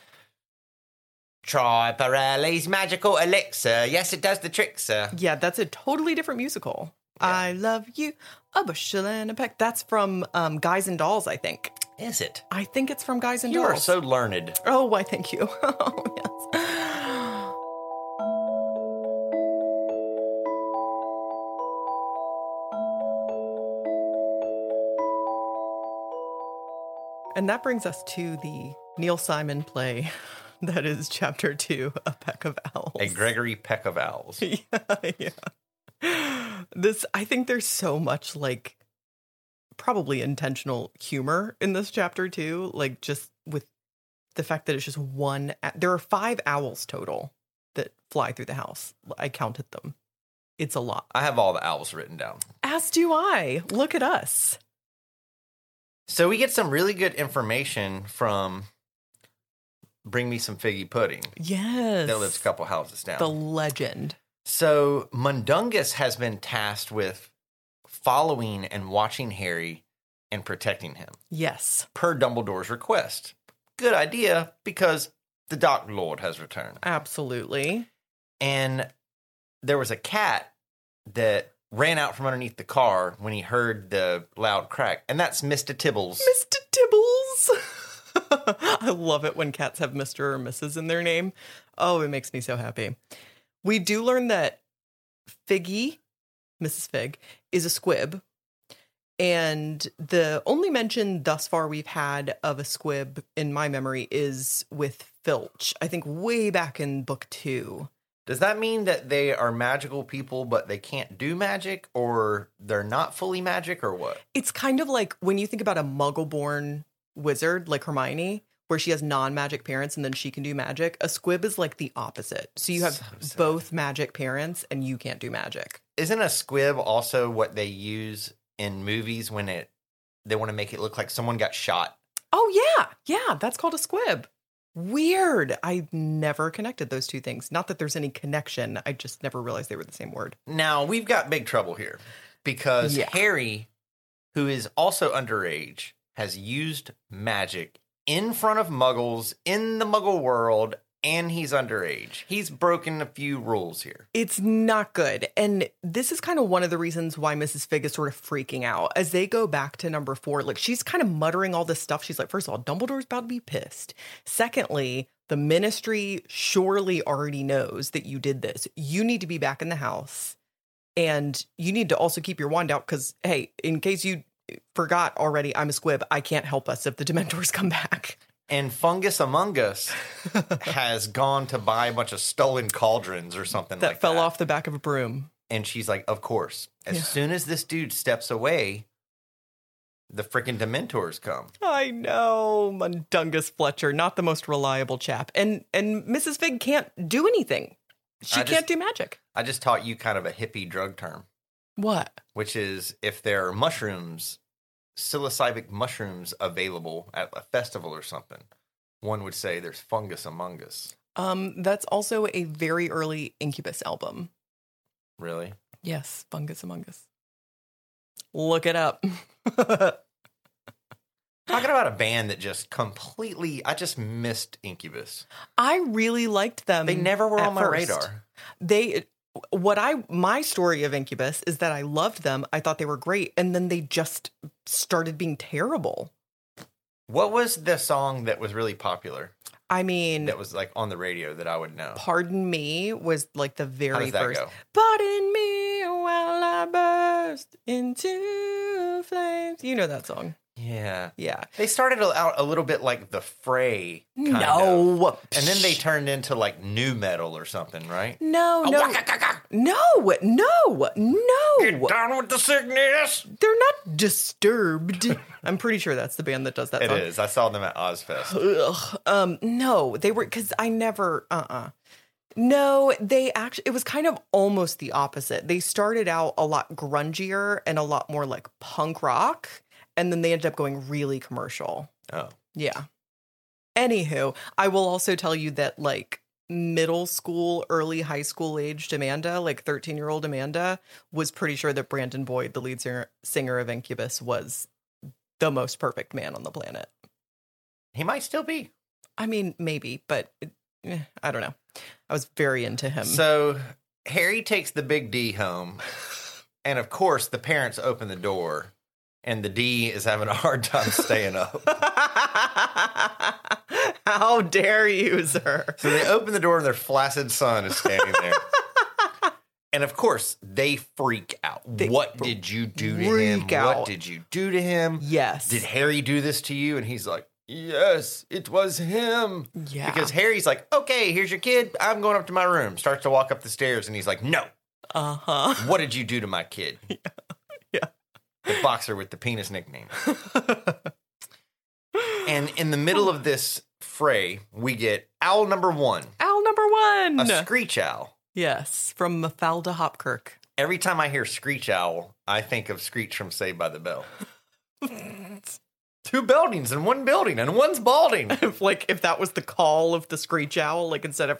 try Pirelli's magical elixir. Yes, it does the trick, sir. Yeah, that's a totally different musical. Yeah. I love you. A bushel and a peck. That's from Guys and Dolls, I think. Is it? I think it's from Guys and Dolls. You are so learned. Oh, why, thank you. Oh, yes. And that brings us to the Neil Simon play that is chapter 2, A Peck of Owls. A Gregory Peck of Owls. Yeah. This, I think there's so much like, probably intentional humor in this chapter 2, like just with the fact that it's just one. There are 5 owls total that fly through the house. I counted them. It's a lot. I have all the owls written down. As do I. Look at us. So we get some really good information from Bring Me Some Figgy Pudding. Yes. That lives a couple houses down. The legend. So Mundungus has been tasked with following and watching Harry and protecting him. Yes. Per Dumbledore's request. Good idea, because the Dark Lord has returned. Absolutely. And there was a cat that ran out from underneath the car when he heard the loud crack, and that's Mr. Tibbles. Mr. Tibbles! I love it when cats have Mr. or Mrs. in their name. Oh, it makes me so happy. We do learn that Figgy, Mrs. Figg, is a squib. And the only mention thus far we've had of a squib in my memory is with Filch, I think way back in book 2. Does that mean that they are magical people, but they can't do magic, or they're not fully magic, or what? It's kind of like when you think about a muggle-born wizard like Hermione, where she has non-magic parents and then she can do magic. A squib is like the opposite. So you have both magic parents and you can't do magic. Isn't a squib also what they use in movies when they want to make it look like someone got shot? Oh, yeah. Yeah, that's called a squib. Weird. I never connected those two things. Not that there's any connection. I just never realized they were the same word. Now, we've got big trouble here because Harry, who is also underage, has used magic in front of muggles, in the muggle world, and he's underage. He's broken a few rules here. It's not good. And this is kind of one of the reasons why Mrs. Figg is sort of freaking out. As they go back to number 4, like, she's kind of muttering all this stuff. She's like, first of all, Dumbledore's about to be pissed. Secondly, the ministry surely already knows that you did this. You need to be back in the house. And you need to also keep your wand out because, hey, in case you forgot already, I'm a squib. I can't help us if the Dementors come back. And Fungus Among Us has gone to buy a bunch of stolen cauldrons or something like that. That fell off the back of a broom. And she's like, of course. As soon as this dude steps away, the freaking Dementors come. I know. Mundungus Fletcher, not the most reliable chap. And Mrs. Figg can't do anything. She can't do magic. I just taught you kind of a hippie drug term. What? Which is, if there are mushrooms, psilocybic mushrooms available at a festival or something, one would say there's fungus among us. That's also a very early Incubus album. Really? Yes, Fungus Among Us. Look it up. Talking about a band that just completely, I just missed Incubus. I really liked them. They never were on my radar. My story of Incubus is that I loved them. I thought they were great. And then they just started being terrible. What was the song that was really popular? I mean, that was like on the radio that I would know. Pardon Me was like the very first. How does that go? Pardon me while I burst into flames. You know that song. Yeah. Yeah. They started out a little bit like The Fray. Kind of. And then they turned into like nu metal or something, right? No. No. Get down with the sickness. They're not Disturbed. I'm pretty sure that's the band that does that song. It is. I saw them at Ozfest. No, they were, because I never, No, they actually, it was kind of almost the opposite. They started out a lot grungier and a lot more like punk rock. And then they ended up going really commercial. Oh. Yeah. Anywho, I will also tell you that, like, middle school, early high school aged Amanda, like 13-year-old Amanda, was pretty sure that Brandon Boyd, the lead singer of Incubus, was the most perfect man on the planet. He might still be. I mean, maybe, but I don't know. I was very into him. So Harry takes the big D home. And, of course, the parents open the door. And the D is having a hard time staying up. How dare you, sir? So they open the door and their flaccid son is standing there. And of course, they freak out. What did you do to him? What did you do to him? Yes. Did Harry do this to you? And he's like, yes, it was him. Yeah. Because Harry's like, okay, here's your kid. I'm going up to my room. Starts to walk up the stairs and he's like, no. Uh-huh. What did you do to my kid? Yeah. The boxer with the penis nickname. And in the middle of this fray, we get owl number one. A screech owl. Yes, from Mafalda Hopkirk. Every time I hear screech owl, I think of Screech from Saved by the Bell. Two buildings in one building, and one's balding. If that was the call of the screech owl, like, instead of,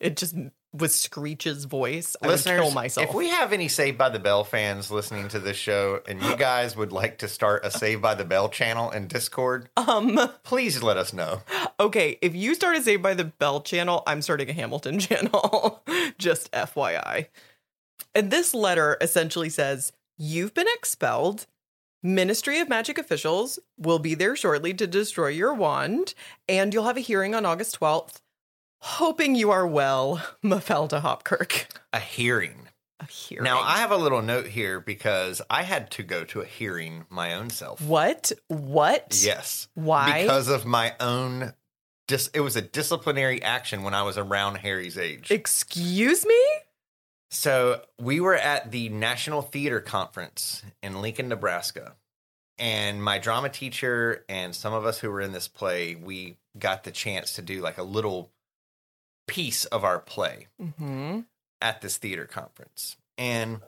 it just with Screech's voice, listeners, I would kill myself. If we have any Saved by the Bell fans listening to this show and you guys would like to start a Saved by the Bell channel in Discord, please let us know. Okay, if you start a Saved by the Bell channel, I'm starting a Hamilton channel. Just FYI. And this letter essentially says, you've been expelled. Ministry of Magic officials will be there shortly to destroy your wand, and you'll have a hearing on August 12th. Hoping you are well, Mafalda Hopkirk. A hearing. A hearing. Now, I have a little note here because I had to go to a hearing my own self. What? Yes. Why? Because of my own... it was a disciplinary action when I was around Harry's age. Excuse me? So, we were at the National Theater Conference in Lincoln, Nebraska. And my drama teacher and some of us who were in this play, we got the chance to do like a little... piece of our play at this theater conference. And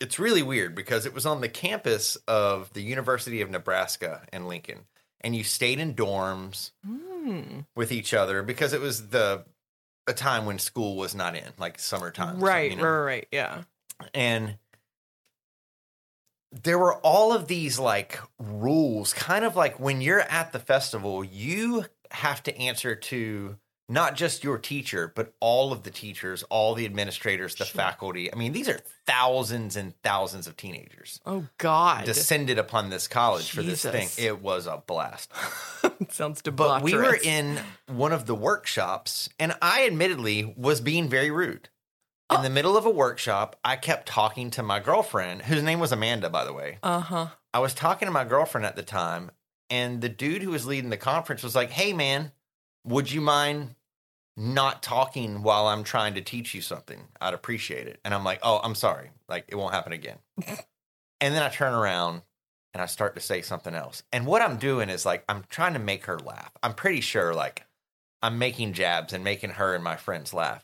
it's really weird because it was on the campus of the University of Nebraska in Lincoln. And you stayed in dorms with each other because it was a time when school was not in, like summertime. Right, you know? Right, yeah. And there were all of these like rules, kind of like when you're at the festival, you have to answer to... not just your teacher, but all of the teachers, all the administrators, the faculty. I mean, these are thousands and thousands of teenagers. Oh, God. Descended upon this college for this thing. It was a blast. Sounds debaucherous. But we were in one of the workshops, and I admittedly was being very rude. In the middle of a workshop, I kept talking to my girlfriend, whose name was Amanda, by the way. Uh-huh. I was talking to my girlfriend at the time, and the dude who was leading the conference was like, hey, man. Would you mind not talking while I'm trying to teach you something? I'd appreciate it. And I'm like, oh, I'm sorry. Like, it won't happen again. And then I turn around and I start to say something else. And what I'm doing is like, I'm trying to make her laugh. I'm pretty sure like I'm making jabs and making her and my friends laugh.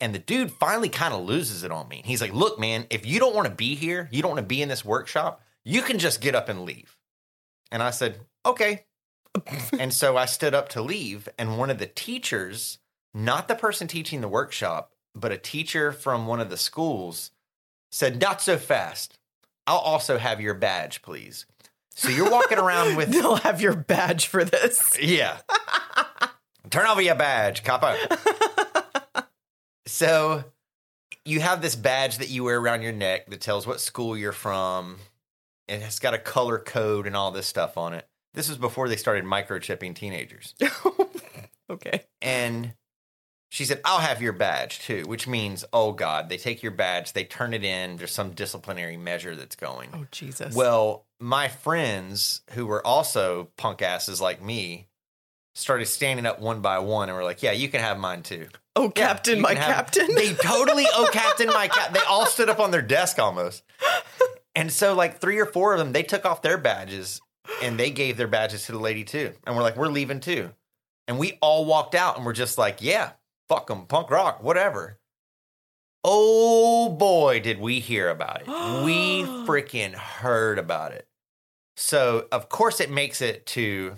And the dude finally kind of loses it on me. He's like, look, man, if you don't want to be here, you don't want to be in this workshop, you can just get up and leave. And I said, okay. And so I stood up to leave, and one of the teachers, not the person teaching the workshop, but a teacher from one of the schools, said, not so fast. I'll also have your badge, please. So you're walking around with... They'll have your badge for this. Yeah. Turn over your badge, copper. So you have this badge that you wear around your neck that tells what school you're from. And it's got a color code and all this stuff on it. This was before they started microchipping teenagers. Okay. And she said, I'll have your badge, too, which means, oh, God, they take your badge. They turn it in. There's some disciplinary measure that's going. Oh, Jesus. Well, my friends who were also punk asses like me started standing up one by one and were like, yeah, you can have mine, too. Oh, yeah, Captain, my Captain. They totally, oh, Captain, my Captain. They all stood up on their desk almost. And so like 3 or 4 of them, they took off their badges. And they gave their badges to the lady, too. And we're like, we're leaving, too. And we all walked out and we're just like, yeah, fuck them, punk rock, whatever. Oh, boy, did we hear about it. We freaking heard about it. So, of course, it makes it to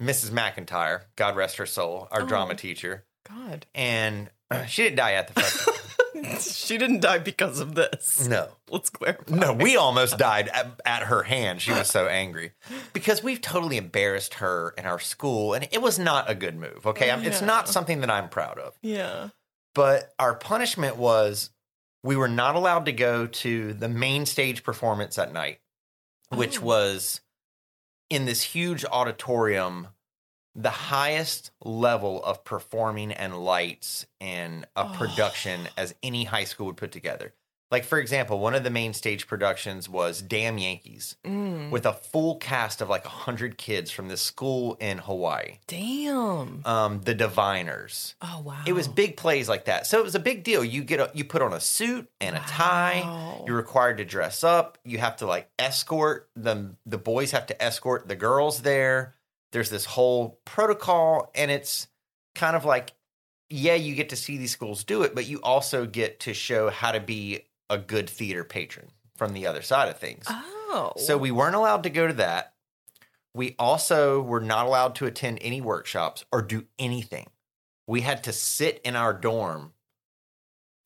Mrs. McIntyre, God rest her soul, our drama teacher. God. And she didn't die at the festival. She didn't die because of this. No. Let's clarify. No, we almost died at her hand. She was so angry. Because we've totally embarrassed her and our school, and it was not a good move, okay? Yeah. It's not something that I'm proud of. Yeah. But our punishment was we were not allowed to go to the main stage performance at night, which was in this huge auditorium, the highest level of performing and lights and a production as any high school would put together. Like, for example, one of the main stage productions was Damn Yankees with a full cast of like 100 kids from this school in Hawaii. Damn. The Diviners. Oh, wow. It was big plays like that. So it was a big deal. You put on a suit and a tie. You're required to dress up. You have to like escort them. The boys have to escort the girls there. There's this whole protocol, and it's kind of like, yeah, you get to see these schools do it, but you also get to show how to be a good theater patron from the other side of things. Oh. So we weren't allowed to go to that. We also were not allowed to attend any workshops or do anything. We had to sit in our dorm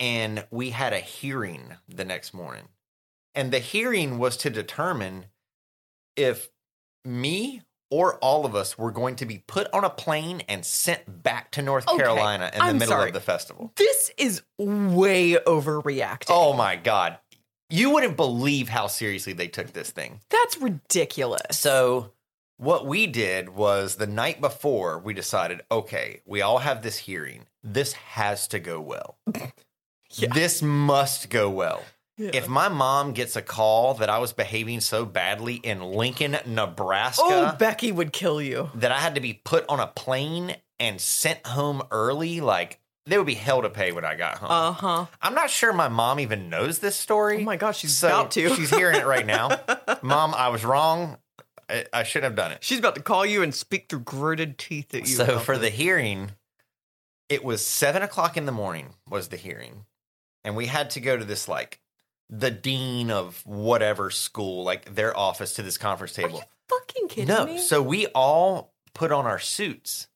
and we had a hearing the next morning. And the hearing was to determine if me or all of us were going to be put on a plane and sent back to North Carolina in the middle of the festival. This is way overreacting. Oh, my God. You wouldn't believe how seriously they took this thing. That's ridiculous. So what we did was the night before we decided, okay, we all have this hearing. This has to go well. Yeah. This must go well. Yeah. If my mom gets a call that I was behaving so badly in Lincoln, Nebraska. Oh, Becky would kill you. That I had to be put on a plane and sent home early. Like, there would be hell to pay when I got home. Uh-huh. I'm not sure my mom even knows this story. Oh, my gosh, she's about to. She's hearing it right now. Mom, I was wrong. I shouldn't have done it. She's about to call you and speak through gritted teeth at you. So for the hearing, it was 7 o'clock in the morning was the hearing. And we had to go to this, like, the dean of whatever school, like their office, to this conference table. Are you fucking kidding me? No, so we all put on our suits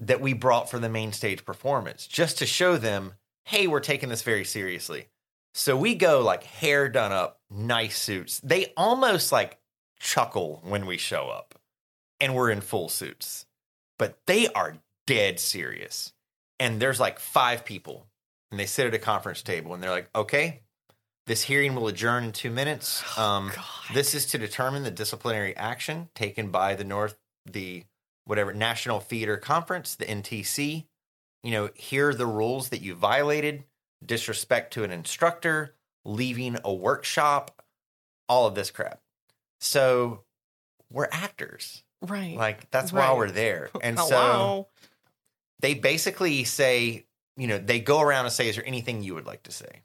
that we brought for the main stage performance just to show them, hey, we're taking this very seriously. So we go like hair done up, nice suits. They almost like chuckle when we show up and we're in full suits, but they are dead serious. And there's like 5 people and they sit at a conference table and they're like, okay, this hearing will adjourn in 2 minutes. This is to determine the disciplinary action taken by the National Theater Conference, the NTC. You know, here are the rules that you violated: disrespect to an instructor, leaving a workshop, all of this crap. So we're actors. Right. Like, that's why we're there. And so they basically say, you know, they go around and say, is there anything you would like to say?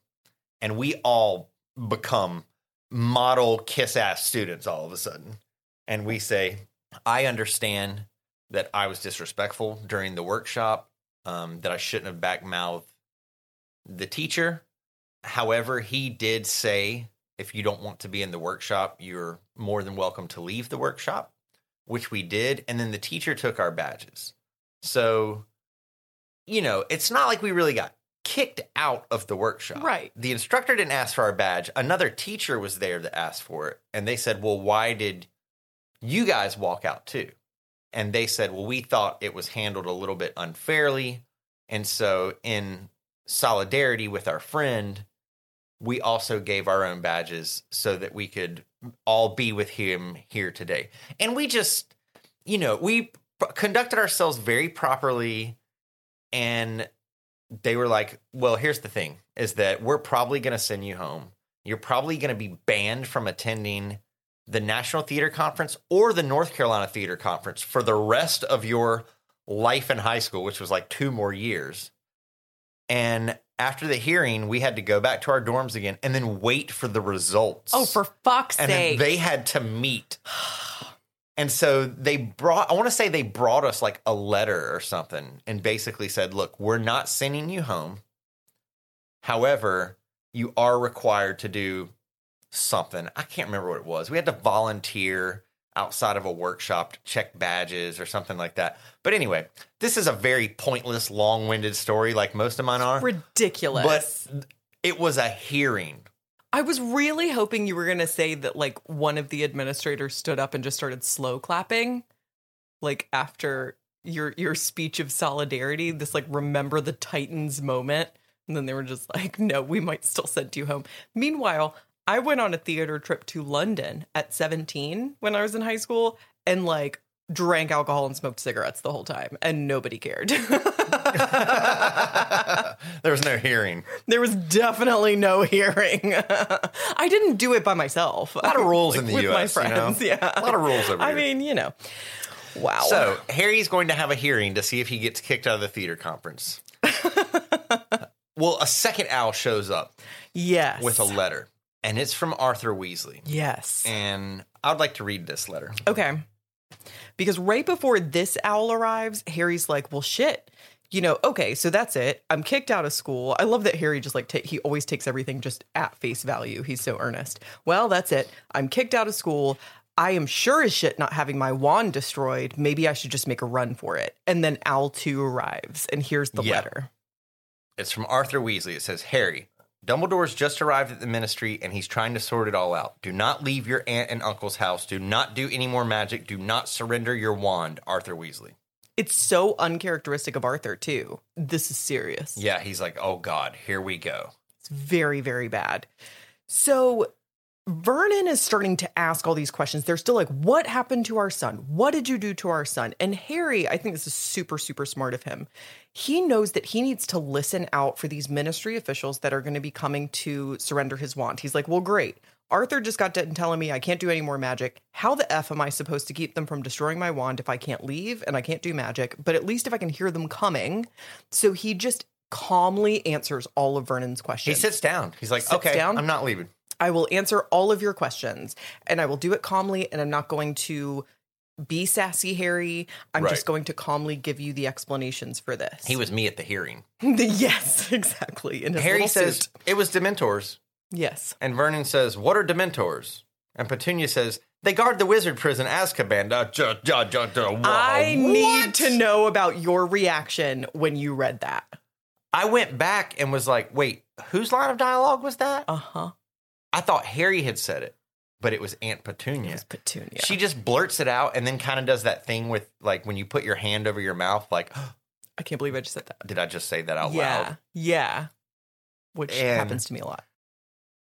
And we all become model kiss-ass students all of a sudden. And we say, I understand that I was disrespectful during the workshop, that I shouldn't have backmouthed the teacher. However, he did say, if you don't want to be in the workshop, you're more than welcome to leave the workshop, which we did. And then the teacher took our badges. So, you know, it's not like we really got kicked out of the workshop. Right. The instructor didn't ask for our badge. Another teacher was there that asked for it. And they said, well, why did you guys walk out too? And they said, well, we thought it was handled a little bit unfairly. And so in solidarity with our friend, we also gave our own badges so that we could all be with him here today. And we just, you know, we conducted ourselves very properly. And they were like, well, here's the thing, is that we're probably going to send you home. You're probably going to be banned from attending the National Theater Conference or the North Carolina Theater Conference for the rest of your life in high school, which was like 2 more years. And after the hearing, we had to go back to our dorms again and then wait for the results. Oh, for fuck's sake. And they had to meet. And so they brought us like a letter or something and basically said, look, we're not sending you home. However, you are required to do something. I can't remember what it was. We had to volunteer outside of a workshop to check badges or something like that. But anyway, this is a very pointless, long-winded story like most of mine are. Ridiculous. But it was a hearing. I was really hoping you were going to say that, like, one of the administrators stood up and just started slow clapping, like, after your speech of solidarity, this, like, remember the Titans moment. And then they were just like, no, we might still send you home. Meanwhile, I went on a theater trip to London at 17 when I was in high school and, like, drank alcohol and smoked cigarettes the whole time, and nobody cared. There was no hearing. There was definitely no hearing. I didn't do it by myself. A lot of rules in the with U.S., my friends, you know? Yeah. A lot of rules over here. I mean, you know. Wow. So Harry's going to have a hearing to see if he gets kicked out of the theater conference. Well, a second owl shows up. Yes. With a letter, and it's from Arthur Weasley. Yes. And I'd like to read this letter. Okay. Because right before this owl arrives, Harry's like, well, shit, you know, okay, so that's it. I'm kicked out of school. I love that Harry just like, he always takes everything just at face value. He's so earnest. Well, that's it. I'm kicked out of school. I am sure as shit not having my wand destroyed. Maybe I should just make a run for it. And then Owl 2 arrives, and here's the letter. It's from Arthur Weasley. It says, Harry, Dumbledore's just arrived at the Ministry, and he's trying to sort it all out. Do not leave your aunt and uncle's house. Do not do any more magic. Do not surrender your wand, Arthur Weasley. It's so uncharacteristic of Arthur, too. This is serious. Yeah, he's like, oh, God, here we go. It's very, very bad. So Vernon is starting to ask all these questions. They're still like, what happened to our son? What did you do to our son? And Harry, I think this is super, super smart of him. He knows that he needs to listen out for these ministry officials that are going to be coming to surrender his wand. He's like, well, great. Arthur just got done telling me I can't do any more magic. How the F am I supposed to keep them from destroying my wand if I can't leave and I can't do magic? But at least if I can hear them coming. So he just calmly answers all of Vernon's questions. He sits down. He's like, okay, I'm not leaving. I will answer all of your questions, and I will do it calmly, and I'm not going to be sassy, Harry. I'm just going to calmly give you the explanations for this. He was me at the hearing. Yes, exactly. And Harry says, it was Dementors. Yes. And Vernon says, what are Dementors? And Petunia says, they guard the wizard prison Azkaban. I need to know about your reaction when you read that. I went back and was like, wait, whose line of dialogue was that? Uh-huh. I thought Harry had said it, but it was Aunt Petunia. It was Petunia. She just blurts it out and then kind of does that thing with, like, when you put your hand over your mouth, like, I can't believe I just said that. Did I just say that out loud? Yeah. Which happens to me a lot.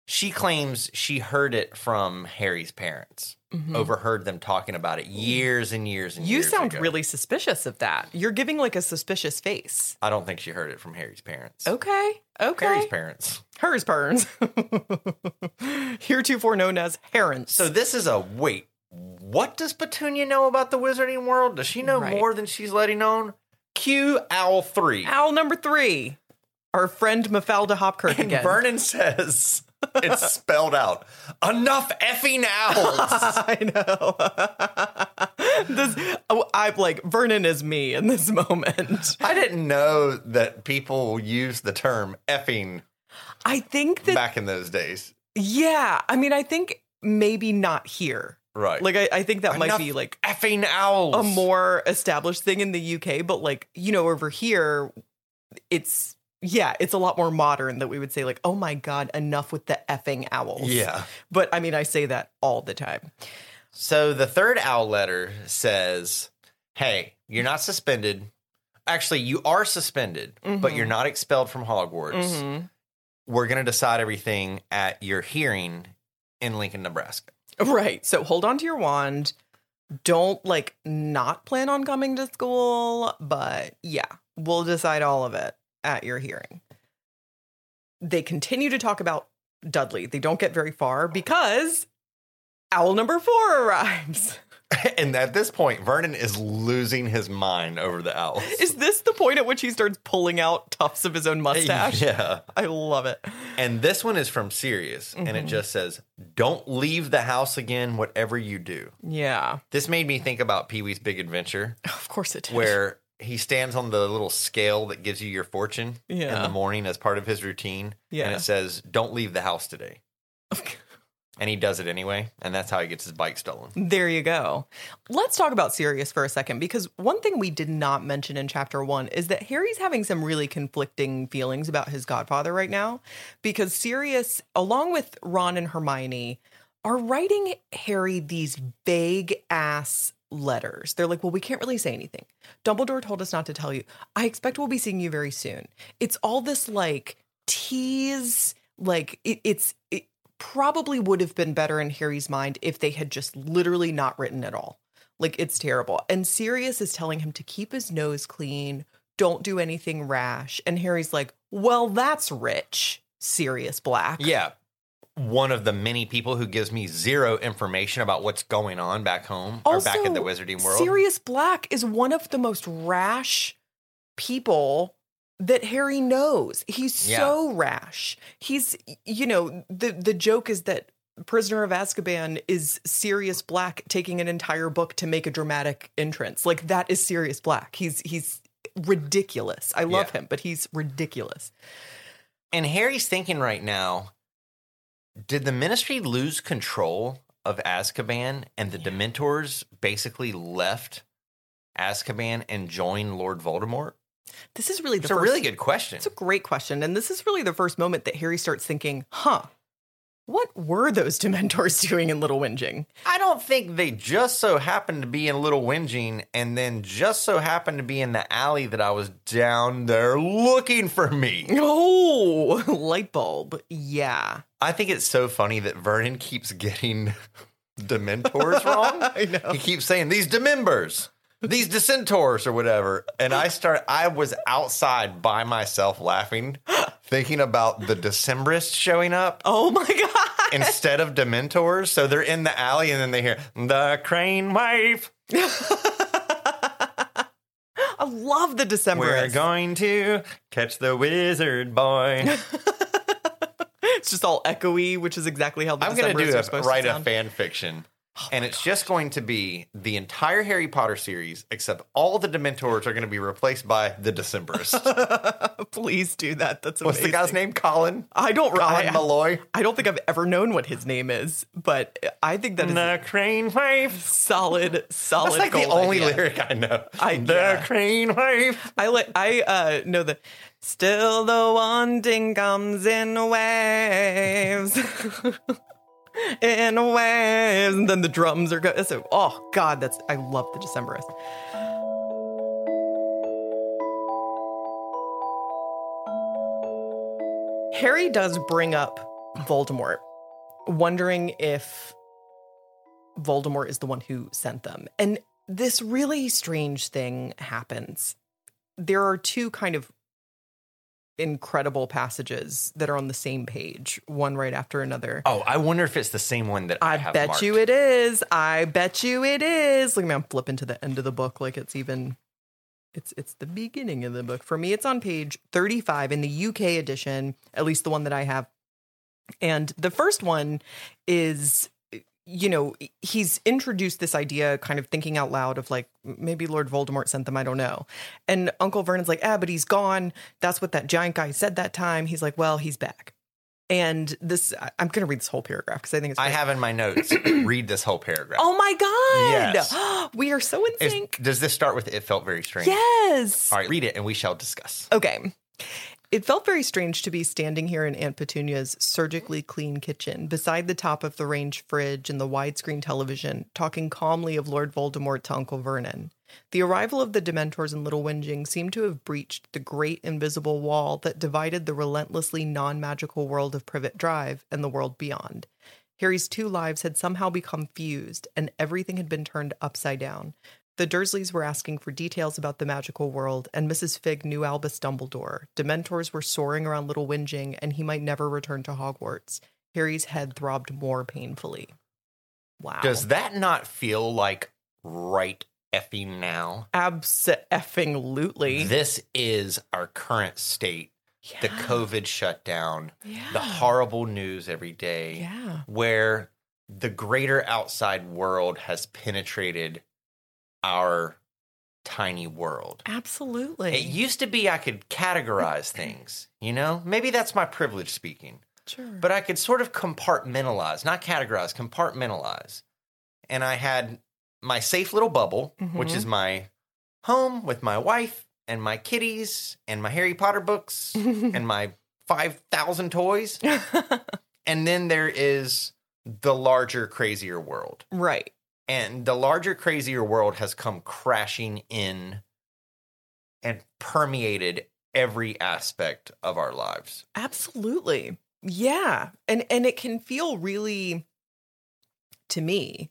She claims she heard it from Harry's parents, overheard them talking about it years and years and years ago. You sound really suspicious of that. You're giving, like, a suspicious face. I don't think she heard it from Harry's parents. Okay. Harry's parents. Hers parents. Heretofore known as Herons. So this is a, wait, what does Petunia know about the wizarding world? Does she know more than she's letting on? Cue owl three. Owl number three. Our friend Mafalda Hopkirk again. Vernon says... It's spelled out. Enough effing owls. I know. I'm like, Vernon is me in this moment. I didn't know that people use the term effing back in those days. Yeah. I mean, I think maybe not here. Right. Like, I think that might be like effing owls, a more established thing in the UK. But like, you know, over here, it's. Yeah, it's a lot more modern that we would say like, oh, my God, enough with the effing owls. Yeah. But I mean, I say that all the time. So the third owl letter says, hey, you're not suspended. Actually, you are suspended, but you're not expelled from Hogwarts. We're going to decide everything at your hearing in Lincoln, Nebraska. Right. So hold on to your wand. Don't like not plan on coming to school. But yeah, we'll decide all of it at your hearing. They continue to talk about Dudley. They don't get very far because owl number four arrives. And at this point, Vernon is losing his mind over the owls. Is this the point at which he starts pulling out tufts of his own mustache? Yeah. I love it. And this one is from Sirius, and it just says, don't leave the house again, whatever you do. Yeah. This made me think about Pee-wee's Big Adventure. Of course it did. Where he stands on the little scale that gives you your fortune in the morning as part of his routine. Yeah. And it says, don't leave the house today. And he does it anyway. And that's how he gets his bike stolen. There you go. Let's talk about Sirius for a second, because one thing we did not mention in chapter one is that Harry's having some really conflicting feelings about his godfather right now, because Sirius, along with Ron and Hermione, are writing Harry these vague ass letters. They're like, well, we can't really say anything. Dumbledore told us not to tell you. I expect we'll be seeing you very soon. It's all this like tease, like it probably would have been better in Harry's mind if they had just literally not written at all. Like, it's terrible. And Sirius is telling him to keep his nose clean, don't do anything rash. And Harry's like, well, that's rich, Sirius Black. Yeah. One of the many people who gives me zero information about what's going on back home also, or back in the wizarding world. Sirius Black is one of the most rash people that Harry knows. He's so rash. He's, you know, the joke is that Prisoner of Azkaban is Sirius Black taking an entire book to make a dramatic entrance. Like, that is Sirius Black. He's ridiculous. I love him, but he's ridiculous. And Harry's thinking right now, did the Ministry lose control of Azkaban and the Dementors basically left Azkaban and joined Lord Voldemort? This is really a really good question. It's a great question. And this is really the first moment that Harry starts thinking, what were those Dementors doing in Little Whinging? I don't think they just so happened to be in Little Whinging and then just so happened to be in the alley that I was down there looking for me. Oh, light bulb. Yeah. I think it's so funny that Vernon keeps getting Dementors wrong. I know. He keeps saying these Demembers, these Dissentors or whatever. And I was outside by myself laughing, thinking about the Decemberists showing up. Oh, my God. Instead of Dementors. So they're in the alley and then they hear the Crane Wife. I love the Decemberists. We're going to catch the wizard boy. It's just all echoey, which is exactly how the Decemberists are supposed to sound. I'm going to write a fan fiction. Oh and it's just going to be the entire Harry Potter series, except all the Dementors are going to be replaced by the Decemberists. Please do that. That's amazing. What's the guy's name? Colin? Colin Malloy? I don't think I've ever known what his name is, but I think that is... The Crane Wife. Solid That's like the only lyric I know. The Crane Wife. I know the... Still the wanting comes in waves. In a way, and then the drums are going. So, oh God, I love the Decemberists. Harry does bring up Voldemort, wondering if Voldemort is the one who sent them. And this really strange thing happens. There are two kind of incredible passages that are on the same page, one right after another. Oh, I wonder if it's the same one that I have marked. I bet you it is. Look at me, I'm flipping to the end of the book like it's the beginning of the book. For me, it's on page 35 in the UK edition, at least the one that I have. And the first one is, you know, he's introduced this idea kind of thinking out loud of like, maybe Lord Voldemort sent them, I don't know. And Uncle Vernon's like, but he's gone. That's what that giant guy said that time. He's like, well, he's back. And this, I'm going to read this whole paragraph because I think it's great. I have in my notes, read this whole paragraph. Oh my God. Yes. We are so in sync. Does this start with, it felt very strange? Yes. All right, read it and we shall discuss. Okay. It felt very strange to be standing here in Aunt Petunia's surgically clean kitchen, beside the top-of-the-range fridge and the widescreen television, talking calmly of Lord Voldemort to Uncle Vernon. The arrival of the Dementors in Little Whinging seemed to have breached the great invisible wall that divided the relentlessly non-magical world of Privet Drive and the world beyond. Harry's two lives had somehow become fused, and everything had been turned upside down. The Dursleys were asking for details about the magical world, and Mrs. Figg knew Albus Dumbledore. Dementors were soaring around Little Whinging, and he might never return to Hogwarts. Harry's head throbbed more painfully. Wow. Does that not feel like right effing now? Abso-effing-lutely. This is our current state. Yeah. The COVID shutdown. Yeah. The horrible news every day. Yeah. Where the greater outside world has penetrated our tiny world. Absolutely. It used to be I could categorize things, you know? Maybe that's my privilege speaking. Sure. But I could sort of compartmentalize, not categorize, compartmentalize. And I had my safe little bubble, which is my home with my wife and my kitties and my Harry Potter books and my 5,000 toys. And then there is the larger, crazier world. Right. And the larger, crazier world has come crashing in and permeated every aspect of our lives. Absolutely. Yeah. And it can feel really, to me,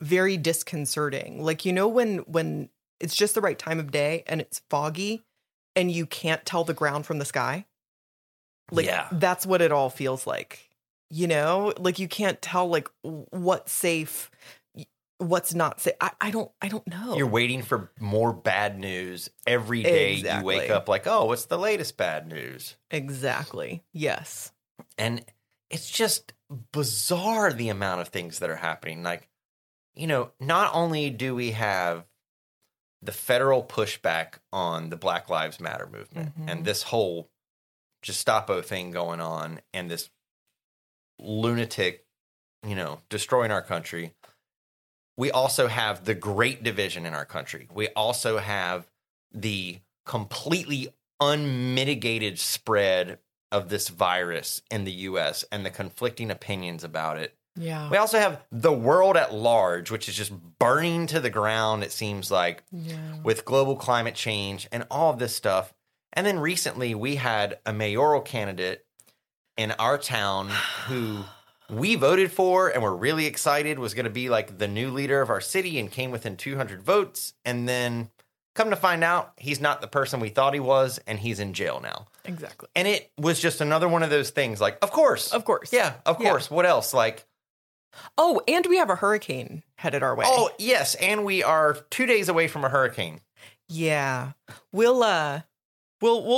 very disconcerting. Like, you know, when it's just the right time of day and it's foggy and you can't tell the ground from the sky. Like, yeah. That's what it all feels like, you know? Like, you can't tell, like, what's safe... What's not safe? I don't know. You're waiting for more bad news every day. Exactly. You wake up like, oh, what's the latest bad news? Exactly. Yes. And it's just bizarre the amount of things that are happening. Like, you know, not only do we have the federal pushback on the Black Lives Matter movement and this whole Gestapo thing going on and this lunatic, you know, destroying our country. We also have the great division in our country. We also have the completely unmitigated spread of this virus in the U.S. and the conflicting opinions about it. Yeah. We also have the world at large, which is just burning to the ground, it seems like, with global climate change and all of this stuff. And then recently we had a mayoral candidate in our town who we voted for and were really excited was going to be like the new leader of our city and came within 200 votes. And then come to find out, he's not the person we thought he was, and he's in jail now. Exactly. And it was just another one of those things like, of course. Of course. Yeah, of course. Yeah. What else? Like, oh, and we have a hurricane headed our way. Oh, yes. And we are 2 days away from a hurricane. Yeah. We'll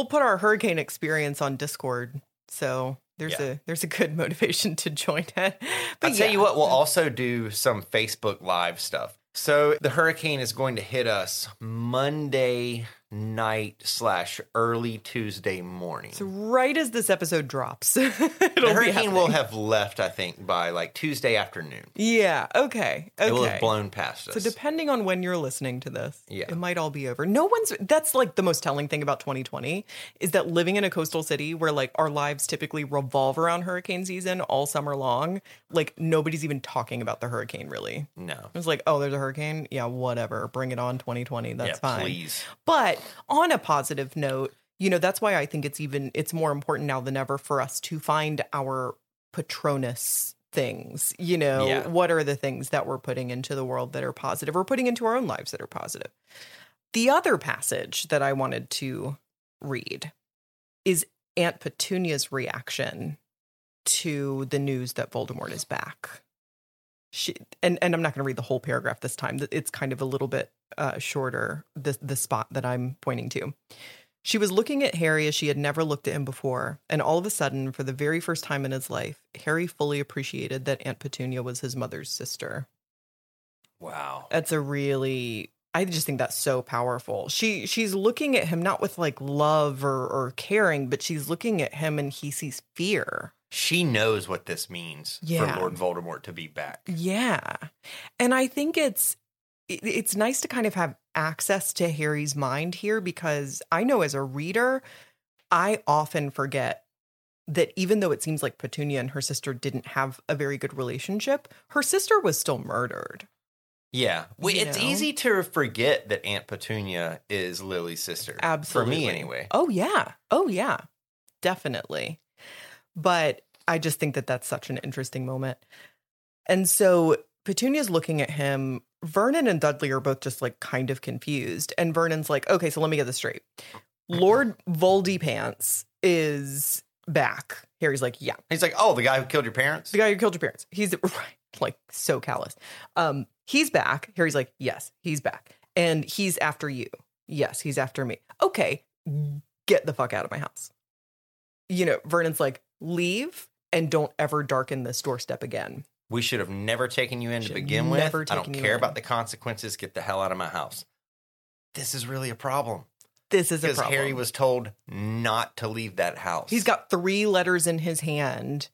put our hurricane experience on Discord. So there's a good motivation to join it. But I'll tell you what, we'll also do some Facebook Live stuff. So the hurricane is going to hit us Monday night / early Tuesday morning. So right as this episode drops. The hurricane will have left, I think, by like Tuesday afternoon. Yeah. Okay. It will have blown past us. So depending on when you're listening to this, it might all be over. That's like the most telling thing about 2020 is that living in a coastal city where like our lives typically revolve around hurricane season all summer long, like nobody's even talking about the hurricane really. No. It's like, oh, there's a hurricane? Yeah, whatever. Bring it on 2020. That's fine. Please. But on a positive note, you know, that's why I think it's more important now than ever for us to find our Patronus things. You know, what are the things that we're putting into the world that are positive or putting into our own lives that are positive? The other passage that I wanted to read is Aunt Petunia's reaction to the news that Voldemort is back. She, and I'm not going to read the whole paragraph this time. It's kind of a little bit shorter, the spot that I'm pointing to. She was looking at Harry as she had never looked at him before. And all of a sudden, for the very first time in his life, Harry fully appreciated that Aunt Petunia was his mother's sister. Wow. That's I just think that's so powerful. She's looking at him not with like love or caring, but she's looking at him and he sees fear. She knows what this means for Lord Voldemort to be back. Yeah. And I think it's nice to kind of have access to Harry's mind here because I know as a reader, I often forget that even though it seems like Petunia and her sister didn't have a very good relationship, her sister was still murdered. Yeah. Well, it's easy to forget that Aunt Petunia is Lily's sister. Absolutely. For me anyway. Oh, yeah. Definitely. But I just think that that's such an interesting moment. And so Petunia's looking at him. Vernon and Dudley are both just like kind of confused. And Vernon's like, okay, so let me get this straight. Lord Voldepants is back. Harry's like, yeah. He's like, oh, the guy who killed your parents? The guy who killed your parents. He's like so callous. He's back. Harry's like, yes, he's back. And he's after you. Yes, he's after me. Okay, get the fuck out of my house. You know, Vernon's like, leave and don't ever darken this doorstep again. We should have never taken you in to begin with. I don't care about the consequences. Get the hell out of my house. This is really a problem. This is a problem. Because Harry was told not to leave that house. He's got 3 letters in his hand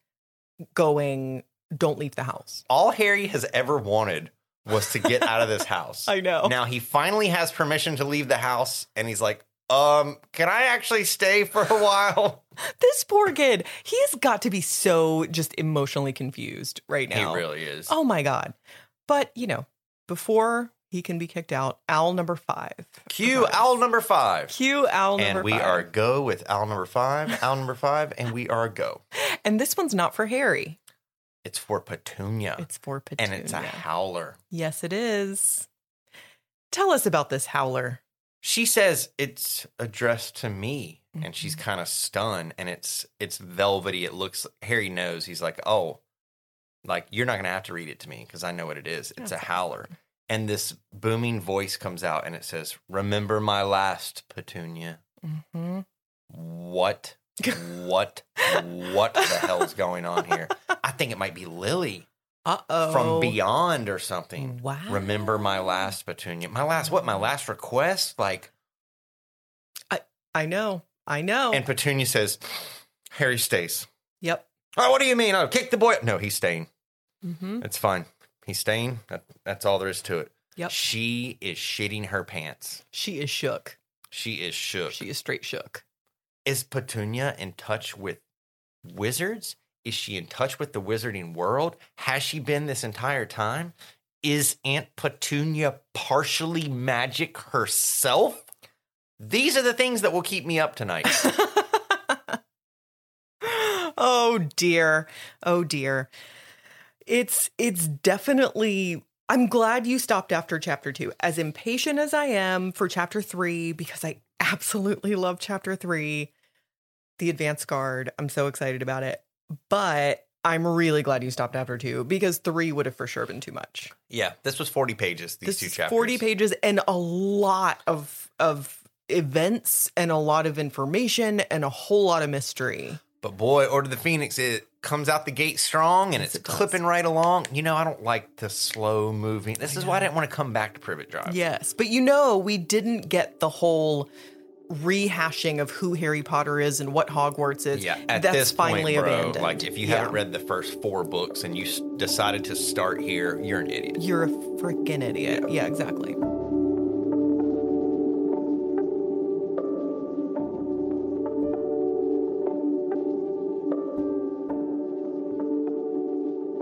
going, don't leave the house. All Harry has ever wanted was to get out of this house. I know. Now he finally has permission to leave the house and he's like, can I actually stay for a while? This poor kid, he's got to be so just emotionally confused right now. He really is. Oh my God. But, you know, before he can be kicked out, owl number 5. Cue owl number 5. Cue owl number 5. And we are go with owl number 5, owl number 5, and we are go. And this one's not for Harry. It's for Petunia. And it's a howler. Yes, it is. Tell us about this howler. She says it's addressed to me, and she's kind of stunned, and it's velvety. It looks, Harry knows, he's like, oh, like, you're not going to have to read it to me, because I know what it is. It's a howler. And this booming voice comes out, and it says, remember my last, Petunia. Mm-hmm. What the hell's going on here? I think it might be Lily. Uh-oh. From beyond or something. Wow. Remember my last, Petunia. My last what? My last request? Like. I know. And Petunia says, Harry stays. Yep. Oh, what do you mean? I'll kick the boy. No, he's staying. Mm-hmm. It's fine. He's staying. That's all there is to it. Yep. She is shitting her pants. She is shook. She is shook. She is straight shook. Is Petunia in touch with wizards? Is she in touch with the wizarding world? Has she been this entire time? Is Aunt Petunia partially magic herself? These are the things that will keep me up tonight. Oh, dear. Oh, dear. It's definitely... I'm glad you stopped after chapter 2. As impatient as I am for chapter 3, because I absolutely love chapter 3, the Advanced Guard. I'm so excited about it. But I'm really glad you stopped after 2, because 3 would have for sure been too much. Yeah, this was 40 pages, these two chapters. 40 pages and a lot of events and a lot of information and a whole lot of mystery. But boy, Order of the Phoenix, it comes out the gate strong and it's clipping right along. You know, I don't like the slow moving. This is why I didn't want to come back to Privet Drive. Yes, but you know, we didn't get the whole rehashing of who Harry Potter is and what Hogwarts is. Yeah, at that's this finally point, bro, abandoned. Like, if you haven't read the first 4 books and you decided to start here, you're an idiot. You're a freaking idiot. Yeah, exactly.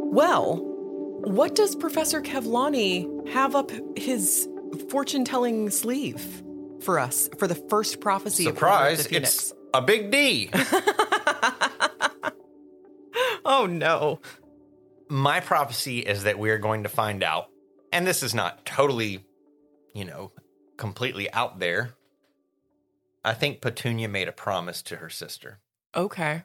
Well, what does Professor Kevlani have up his fortune-telling sleeve for us for the first prophecy? Surprise, of the Phoenix? It's a big D. Oh, no. My prophecy is that we are going to find out, and this is not totally, you know, completely out there. I think Petunia made a promise to her sister. Okay.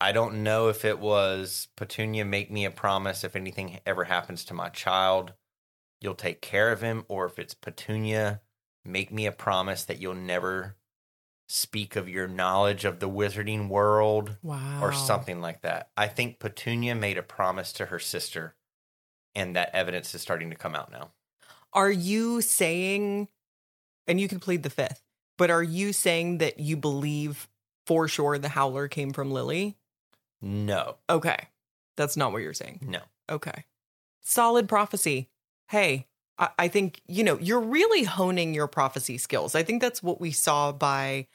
I don't know if it was, Petunia, make me a promise if anything ever happens to my child, you'll take care of him, or if it's, Petunia, make me a promise that you'll never speak of your knowledge of the wizarding world, or something like that. I think Petunia made a promise to her sister, and that evidence is starting to come out now. Are you saying, and you can plead the fifth, but are you saying that you believe for sure the Howler came from Lily? No. Okay. That's not what you're saying. No. Okay. Solid prophecy. Hey, I think, you know, you're really honing your prophecy skills. I think that's what we saw by,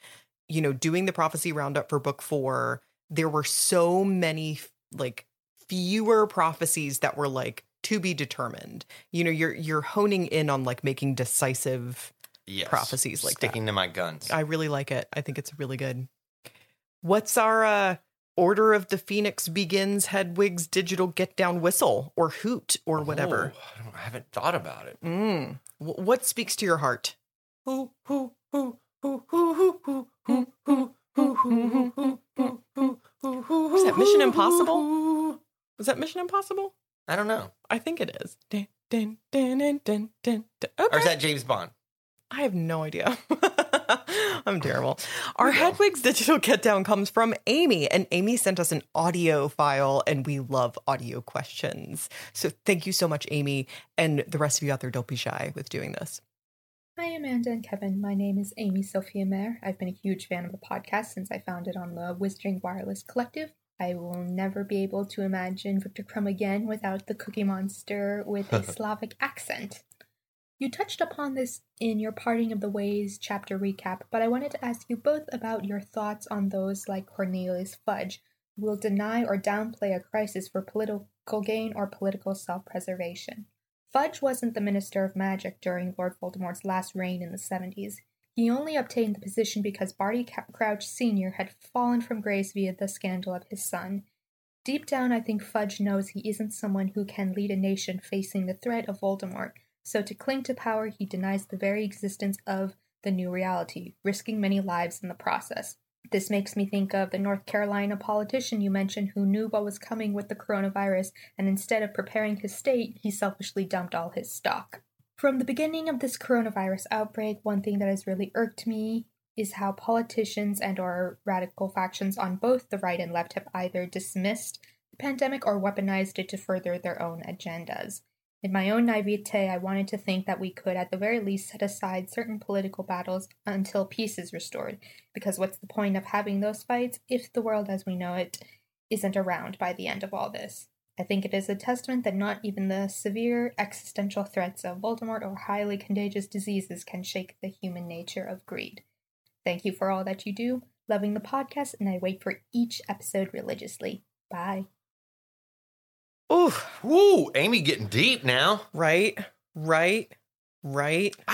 you know, doing the prophecy roundup for book 4. There were so many, like, fewer prophecies that were, like, to be determined. You know, you're honing in on, like, making decisive prophecies like that. Sticking to my guns. I really like it. I think it's really good. What's our Order of the Phoenix Begins Hedwig's digital get-down whistle or hoot or whatever? Oh, I haven't thought about it. What speaks to your heart? Hoo, hoo, hoo, hoo, hoo, hoo, hoo, hoo, hoo, hoo, hoo, hoo, hoo, hoo, hoo. Was that Mission Impossible? I don't know. I think it is. Dun, dun, dun, dun, dun, dun. Okay. Or is that James Bond? I have no idea. I'm terrible. Our Hedwig's digital get down comes from Amy, and Amy sent us an audio file, and we love audio questions. So thank you so much, Amy, and the rest of you out there, don't be shy with doing this. Hi, Amanda and Kevin. My name is Amy Sophia Mayer. I've been a huge fan of the podcast since I found it on the Wizarding Wireless Collective. I will never be able to imagine Victor Crumb again without the Cookie Monster with a Slavic accent. You touched upon this in your Parting of the Ways chapter recap, but I wanted to ask you both about your thoughts on those like Cornelius Fudge, who will deny or downplay a crisis for political gain or political self-preservation. Fudge wasn't the Minister of Magic during Lord Voldemort's last reign in the 70s. He only obtained the position because Barty Crouch Sr. had fallen from grace via the scandal of his son. Deep down, I think Fudge knows he isn't someone who can lead a nation facing the threat of Voldemort. So to cling to power, he denies the very existence of the new reality, risking many lives in the process. This makes me think of the North Carolina politician you mentioned who knew what was coming with the coronavirus, and instead of preparing his state, he selfishly dumped all his stock. From the beginning of this coronavirus outbreak, one thing that has really irked me is how politicians and or radical factions on both the right and left have either dismissed the pandemic or weaponized it to further their own agendas. In my own naivete, I wanted to think that we could at the very least set aside certain political battles until peace is restored, because what's the point of having those fights if the world as we know it isn't around by the end of all this? I think it is a testament that not even the severe existential threats of Voldemort or highly contagious diseases can shake the human nature of greed. Thank you for all that you do. Loving the podcast, and I wait for each episode religiously. Bye. Oof. Woo! Amy getting deep now. Right. I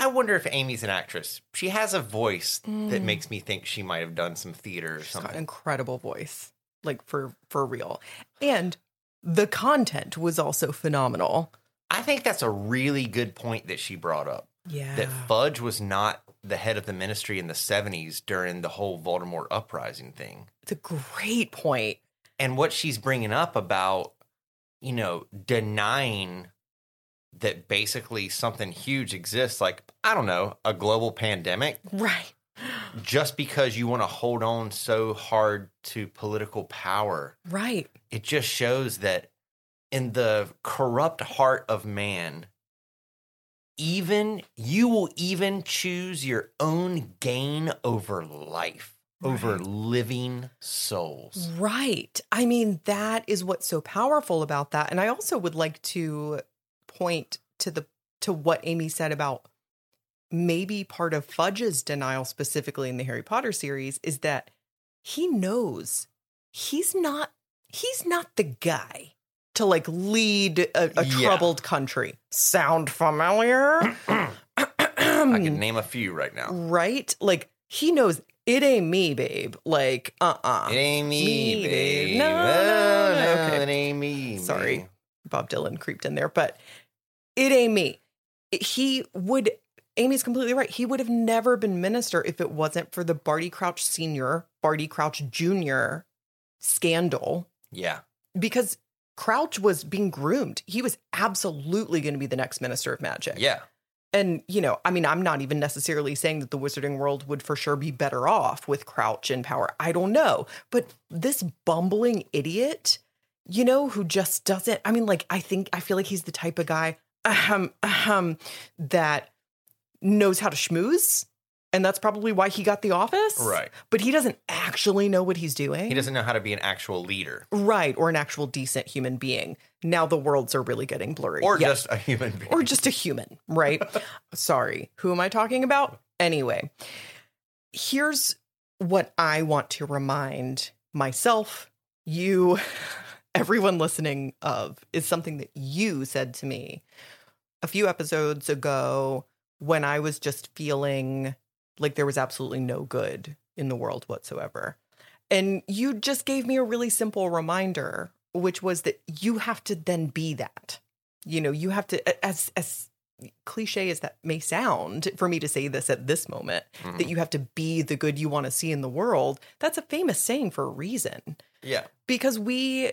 wonder if Amy's an actress. She has a voice that makes me think she might have done some theater or something. She's got an incredible voice. Like, for real. And the content was also phenomenal. I think that's a really good point that she brought up. Yeah. That Fudge was not the head of the ministry in the 70s during the whole Voldemort uprising thing. It's a great point. And what she's bringing up about, you know, denying that basically something huge exists, like, I don't know, a global pandemic. Right. Just because you want to hold on so hard to political power. Right. It just shows that in the corrupt heart of man, even you will even choose your own gain over life, over living souls. Right. I mean, that is what's so powerful about that. And I also would like to point to what Amy said about maybe part of Fudge's denial, specifically in the Harry Potter series, is that he knows he's not the guy to, like, lead a troubled country. Sound familiar? I can name a few right now. Right? Like, he knows it ain't me, babe. Like, It ain't me, babe. No. Okay. It ain't me. Sorry. Babe. Bob Dylan creeped in there, but it ain't me. Amy's completely right. He would have never been minister if it wasn't for the Barty Crouch Sr., Barty Crouch Jr. scandal. Yeah. Because Crouch was being groomed. He was absolutely going to be the next minister of magic. Yeah. And, you know, I mean, I'm not even necessarily saying that the wizarding world would for sure be better off with Crouch in power. I don't know. But this bumbling idiot, you know, who just doesn't, I mean, like, I feel like he's the type of guy that knows how to schmooze, and that's probably why he got the office. Right. But he doesn't actually know what he's doing. He doesn't know how to be an actual leader. Right, or an actual decent human being. Now the worlds are really getting blurry. Or just a human being. Or just a human, right? Sorry, who am I talking about? Anyway, here's what I want to remind myself, you, everyone listening of, is something that you said to me a few episodes ago when I was just feeling like there was absolutely no good in the world whatsoever. And you just gave me a really simple reminder, which was that you have to then be that. You know, you have to, as cliche as that may sound for me to say this at this moment, that you have to be the good you want to see in the world. That's a famous saying for a reason. Yeah. Because we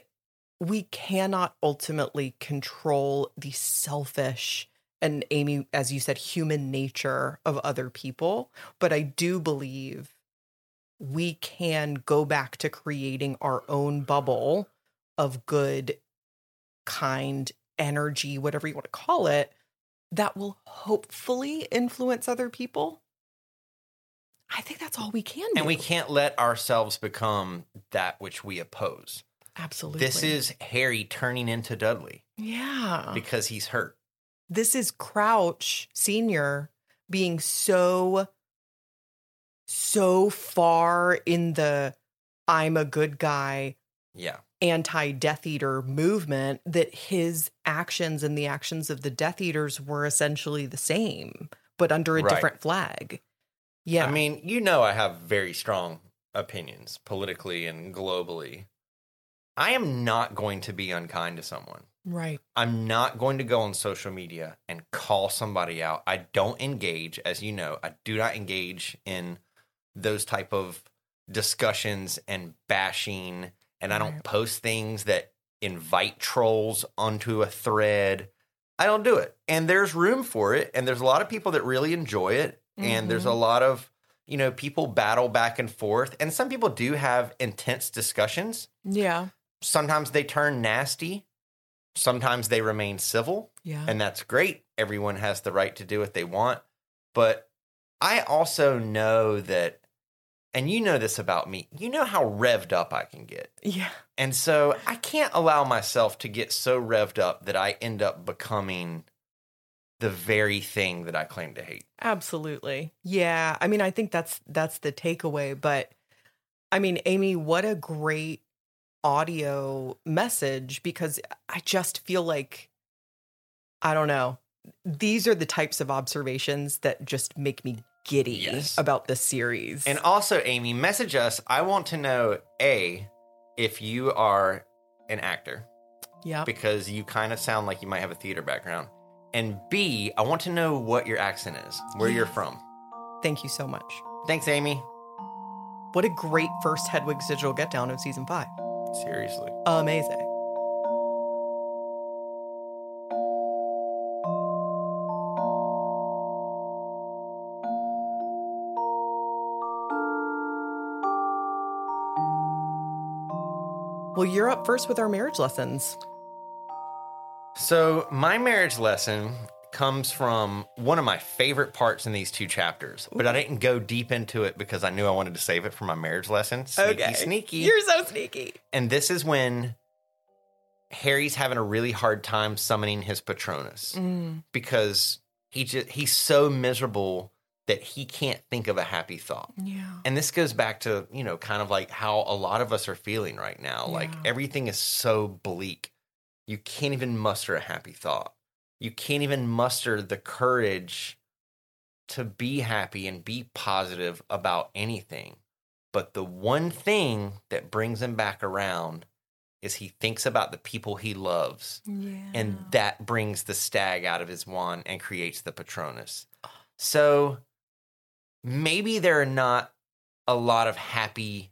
cannot ultimately control the selfish, and Amy, as you said, human nature of other people. But I do believe we can go back to creating our own bubble of good, kind, energy, whatever you want to call it, that will hopefully influence other people. I think that's all we can do. And we can't let ourselves become that which we oppose. Absolutely. This is Harry turning into Dudley. Yeah. Because he's hurt. This is Crouch Sr. being so far in the I'm a good guy, anti-Death Eater movement that his actions and the actions of the Death Eaters were essentially the same, but under a different flag. Yeah. I mean, you know, I have very strong opinions politically and globally. I am not going to be unkind to someone. Right. I'm not going to go on social media and call somebody out. I don't engage, as you know, I do not engage in those type of discussions and bashing. And I don't post things that invite trolls onto a thread. I don't do it. And there's room for it. And there's a lot of people that really enjoy it. Mm-hmm. And there's a lot of, you know, people battle back and forth. And some people do have intense discussions. Yeah. Sometimes they turn nasty. Sometimes they remain civil, and that's great. Everyone has the right to do what they want. But I also know that, and you know this about me, you know how revved up I can get. Yeah. And so I can't allow myself to get so revved up that I end up becoming the very thing that I claim to hate. Absolutely. Yeah. I mean, I think that's the takeaway. But I mean, Amy, what a great audio message, because I just feel like, I don't know, these are the types of observations that just make me giddy about this series. And also, Amy, message us. I want to know, A, if you are an actor. Yeah. Because you kind of sound like you might have a theater background. And B, I want to know what your accent is, where you're from. Thank you so much. Thanks, Amy. What a great first Hedwig Sigil get down of season 5. Seriously. Amazing. Well, you're up first with our marriage lessons. So my marriage lesson comes from one of my favorite parts in these two chapters, but I didn't go deep into it because I knew I wanted to save it for my marriage lesson. Sneaky, okay. Sneaky. You're so sneaky. And this is when Harry's having a really hard time summoning his Patronus because he's so miserable that he can't think of a happy thought. Yeah. And this goes back to, you know, kind of like how a lot of us are feeling right now. Yeah. Like everything is so bleak. You can't even muster a happy thought. You can't even muster the courage to be happy and be positive about anything. But the one thing that brings him back around is he thinks about the people he loves. Yeah. And that brings the stag out of his wand and creates the Patronus. So maybe there are not a lot of happy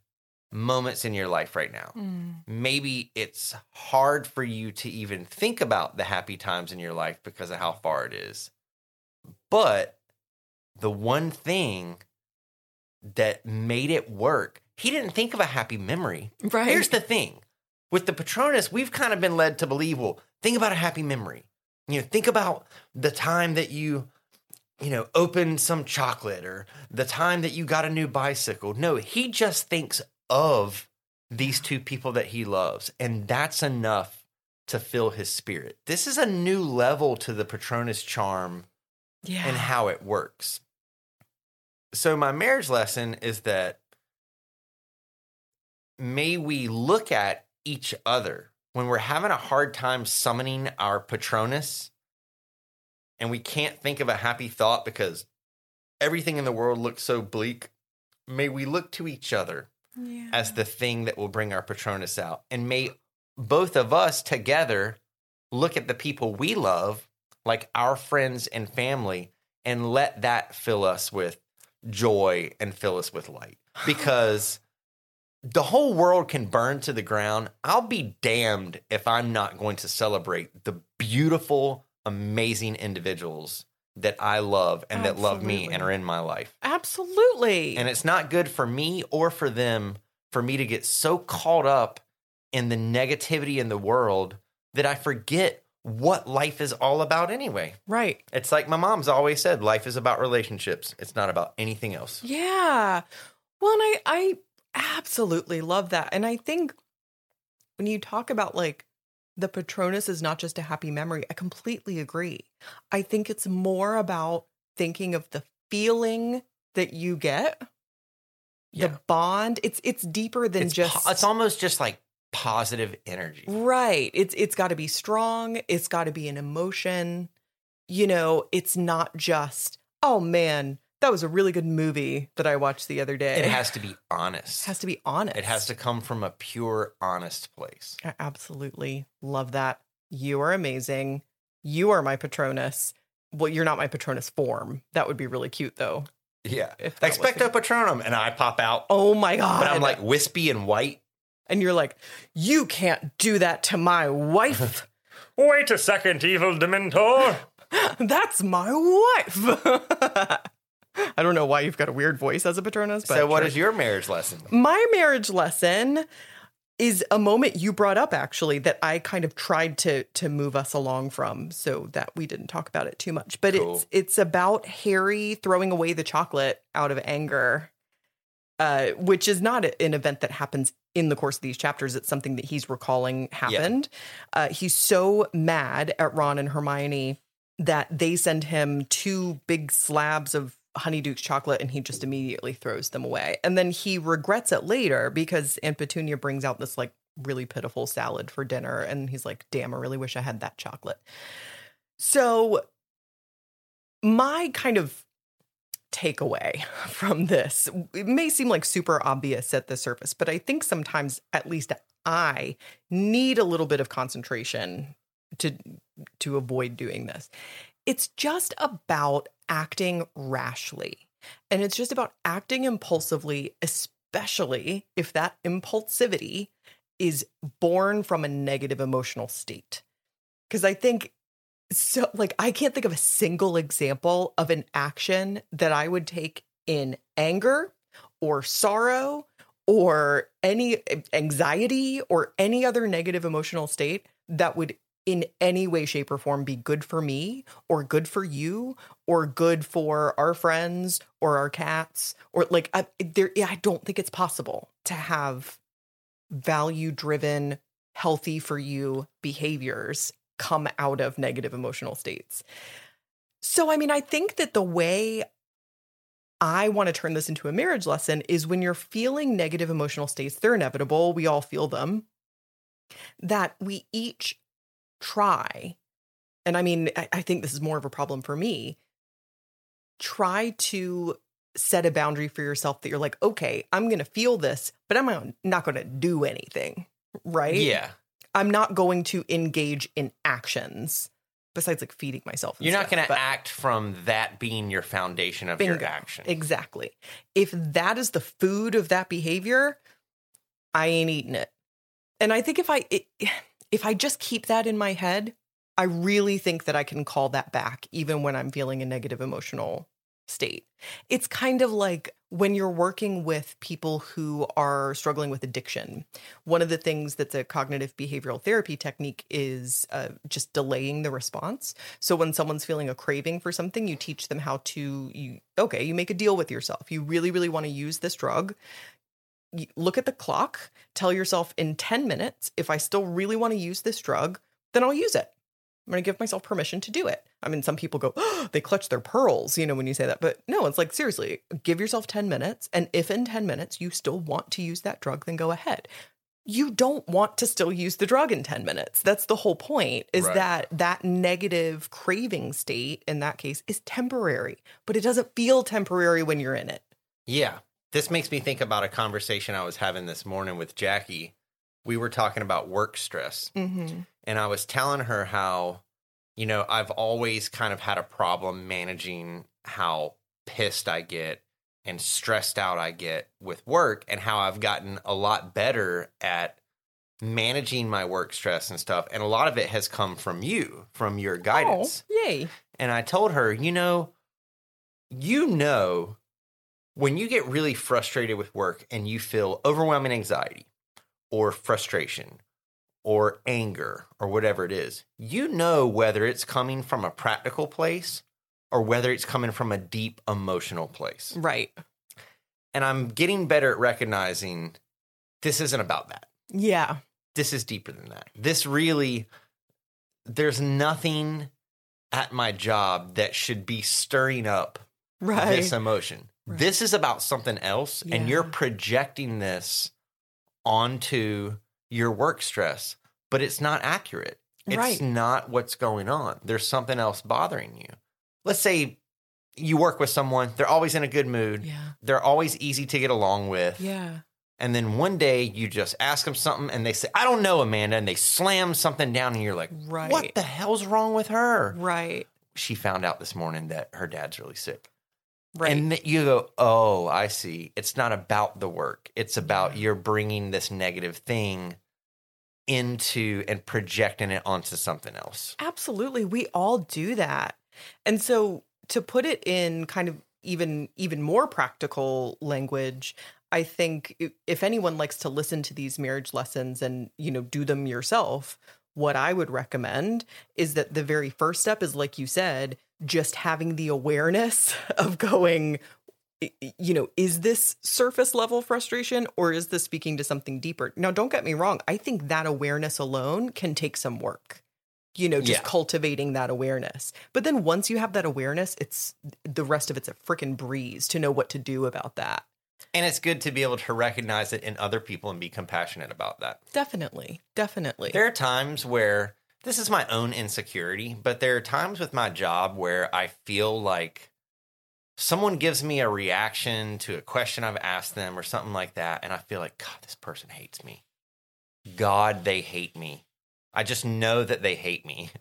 moments in your life right now. Maybe it's hard for you to even think about the happy times in your life because of how far it is. But the one thing that made it work, he didn't think of a happy memory. Right. Here's the thing. With the Patronus, we've kind of been led to believe, well, think about a happy memory. You know, think about the time that you know, opened some chocolate or the time that you got a new bicycle. No, he just thinks of these two people that he loves, and that's enough to fill his spirit. This is a new level to the Patronus charm and how it works. So my marriage lesson is that may we look at each other when we're having a hard time summoning our Patronus and we can't think of a happy thought because everything in the world looks so bleak. May we look to each other as the thing that will bring our Patronus out. And may both of us together look at the people we love, like our friends and family, and let that fill us with joy and fill us with light. Because the whole world can burn to the ground. I'll be damned if I'm not going to celebrate the beautiful, amazing individuals that I love and that love me and are in my life. Absolutely. And it's not good for me or for them, for me to get so caught up in the negativity in the world that I forget what life is all about anyway. Right. It's like my mom's always said, life is about relationships. It's not about anything else. Yeah. Well, and I absolutely love that. And I think when you talk about like, the Patronus is not just a happy memory. I completely agree. I think it's more about thinking of the feeling that you get, the bond. It's deeper than it's almost just like positive energy. Right. It's got to be strong. It's got to be an emotion. You know, it's not just, oh man, that was a really good movie that I watched the other day. It has to be honest. It has to be honest. It has to come from a pure, honest place. I absolutely love that. You are amazing. You are my Patronus. Well, you're not my Patronus form. That would be really cute, though. Yeah. Expecto Patronum. And I pop out. Oh, my God. But I'm like wispy and white. And you're like, you can't do that to my wife. Wait a second, evil Dementor. That's my wife. I don't know why you've got a weird voice as a Patronus. But so what is your marriage lesson? My marriage lesson is a moment you brought up, actually, that I kind of tried to move us along from so that we didn't talk about it too much. But It's about Harry throwing away the chocolate out of anger which is not an event that happens in the course of these chapters. It's something that he's recalling happened. Yeah. He's so mad at Ron and Hermione that they send him 2 big slabs of Honeydukes chocolate, and he just immediately throws them away. And then he regrets it later because Aunt Petunia brings out this like really pitiful salad for dinner, and he's like, damn, I really wish I had that chocolate. So my kind of takeaway from this, it may seem like super obvious at the surface, but I think sometimes at least I need a little bit of concentration to avoid doing this. It's just about acting rashly, and it's just about acting impulsively, especially if that impulsivity is born from a negative emotional state. Because I think, so like, I can't think of a single example of an action that I would take in anger or sorrow or any anxiety or any other negative emotional state that would in any way, shape, or form be good for me or good for you or good for our friends or our cats or like I don't think it's possible to have value-driven, healthy for you behaviors come out of negative emotional states. So, I mean, I think that the way I want to turn this into a marriage lesson is when you're feeling negative emotional states, they're inevitable. We all feel them. That we each try, and I mean, I think this is more of a problem for me, try to set a boundary for yourself that you're like, okay, I'm going to feel this, but I'm not going to do anything, right? Yeah. I'm not going to engage in actions besides like feeding myself. You're not going to act from that being your foundation of your action. Exactly. If that is the food of that behavior, I ain't eating it. And I think if I just keep that in my head, I really think that I can call that back even when I'm feeling a negative emotional state. It's kind of like when you're working with people who are struggling with addiction. One of the things that's a cognitive behavioral therapy technique is just delaying the response. So when someone's feeling a craving for something, you teach them how to, you make a deal with yourself. You really, really want to use this drug. Look at the clock, tell yourself in 10 minutes, if I still really want to use this drug, then I'll use it. I'm going to give myself permission to do it. I mean, some people go, oh, they clutch their pearls, when you say that. But no, it's like, seriously, give yourself 10 minutes. And if in 10 minutes you still want to use that drug, then go ahead. You don't want to still use the drug in 10 minutes. That's the whole point, is right. that negative craving state in that case is temporary, but it doesn't feel temporary when you're in it. Yeah. This makes me think about a conversation I was having this morning with Jackie. We were talking about work stress. Mm-hmm. And I was telling her how, I've always kind of had a problem managing how pissed I get and stressed out I get with work, and how I've gotten a lot better at managing my work stress and stuff. And a lot of it has come from you, from your guidance. Oh, yay. And I told her, when you get really frustrated with work and you feel overwhelming anxiety or frustration or anger or whatever it is, whether it's coming from a practical place or whether it's coming from a deep emotional place. Right. And I'm getting better at recognizing this isn't about that. Yeah. This is deeper than that. This really, there's nothing at my job that should be stirring up this emotion. Right. This is about something else, and you're projecting this onto your work stress, but it's not accurate. It's not what's going on. There's something else bothering you. Let's say you work with someone. They're always in a good mood. Yeah. They're always easy to get along with. Yeah. And then one day you just ask them something, and they say, I don't know, Amanda, and they slam something down, and you're like, what the hell's wrong with her? Right. She found out this morning that her dad's really sick. Right. And you go, oh, I see. It's not about the work. It's about you're bringing this negative thing into and projecting it onto something else. Absolutely. We all do that. And so to put it in kind of even more practical language, I think if anyone likes to listen to these marriage lessons and, do them yourself, what I would recommend is that the very first step is, like you said, just having the awareness of going, you know, is this surface level frustration or is this speaking to something deeper? Now, don't get me wrong. I think that awareness alone can take some work, you know, just cultivating that awareness. But then once you have that awareness, it's the rest of it's a freaking breeze to know what to do about that. And it's good to be able to recognize it in other people and be compassionate about that. Definitely. Definitely. There are times where this is my own insecurity, but there are times with my job where I feel like someone gives me a reaction to a question I've asked them or something like that, and I feel like, God, this person hates me. God, they hate me. I just know that they hate me.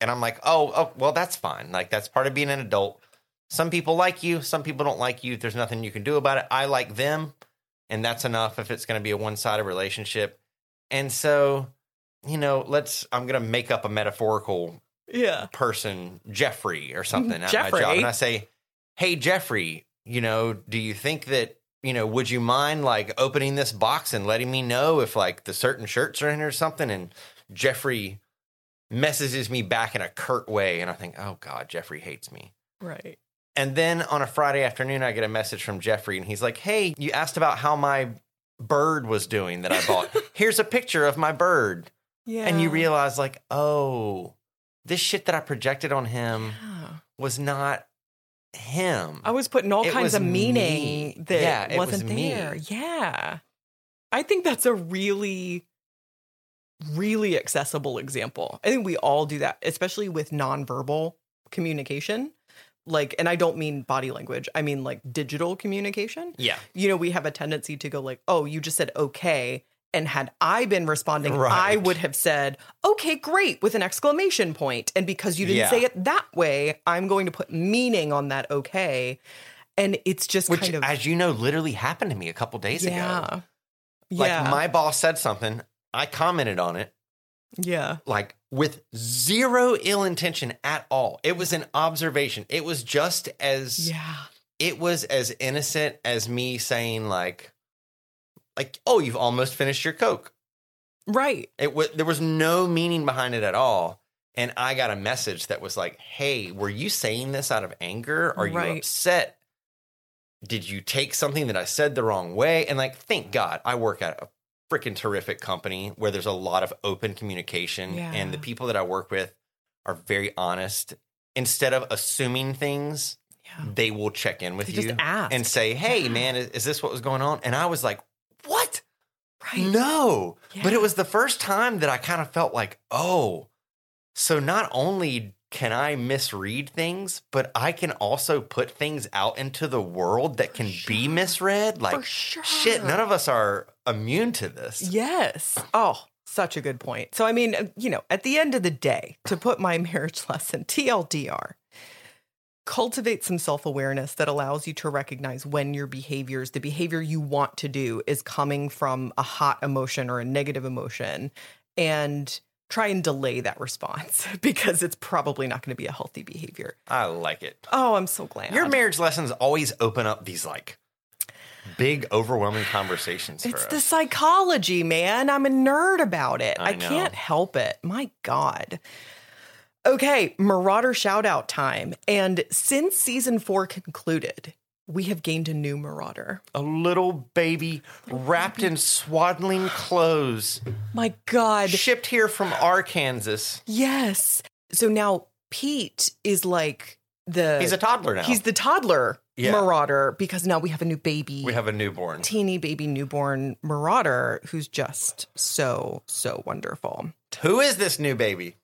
And I'm like, oh, well, that's fine. Like, that's part of being an adult. Some people like you. Some people don't like you. There's nothing you can do about it. I like them, and that's enough if it's going to be a one-sided relationship. And so, you know, I'm going to make up a metaphorical person, Jeffrey, or something at my job. And I say, hey, Jeffrey, you know, do you think that, you know, would you mind like opening this box and letting me know if like the certain shirts are in or something? And Jeffrey messages me back in a curt way. And I think, oh, God, Jeffrey hates me. Right. And then on a Friday afternoon, I get a message from Jeffrey and he's like, hey, you asked about how my bird was doing that I bought. Here's a picture of my bird. Yeah. And you realize like, oh, this shit that I projected on him was not him. I was putting all kinds of meaning that wasn't there. Yeah. I think that's a really, really accessible example. I think we all do that, especially with nonverbal communication. Like, and I don't mean body language. I mean like digital communication. Yeah. You know, we have a tendency to go like, oh, you just said okay. And had I been responding, I would have said, okay, great, with an exclamation point. And because you didn't say it that way, I'm going to put meaning on that okay. And it's just which, kind of... as you know, literally happened to me a couple days ago. Like, my boss said something, I commented on it. Yeah. Like, with zero ill intention at all. It was an observation. It was just as... yeah. It was as innocent as me saying, like, oh, you've almost finished your Coke. Right. There was no meaning behind it at all. And I got a message that was like, hey, were you saying this out of anger? Are you upset? Did you take something that I said the wrong way? And like, thank God I work at a freaking terrific company where there's a lot of open communication. Yeah. And the people that I work with are very honest. Instead of assuming things, they will check in with you and say, hey, man, is this what was going on? And I was like, what? Right. No. Yeah. But it was the first time that I kind of felt like, oh, so not only can I misread things, but I can also put things out into the world that can be misread. Like, shit, none of us are immune to this. Yes. Oh, such a good point. So, I mean, you know, at the end of the day, to put my marriage lesson, TLDR, cultivate some self-awareness that allows you to recognize when your behaviors, the behavior you want to do, is coming from a hot emotion or a negative emotion, and try and delay that response because it's probably not going to be a healthy behavior. I like it. Oh, I'm so glad. Your marriage lessons always open up these like big, overwhelming conversations for us. It's the psychology, man. I'm a nerd about it. I can't help it. My God. Okay, Marauder shout-out time. And since Season 4 concluded, we have gained a new Marauder. A little baby wrapped in swaddling clothes. My God. Shipped here from Arkansas. Yes. So now Pete is like the... he's a toddler now. He's the toddler Marauder because now we have a new baby. We have a newborn. Teeny baby newborn Marauder who's just so, so wonderful. Who is this new baby?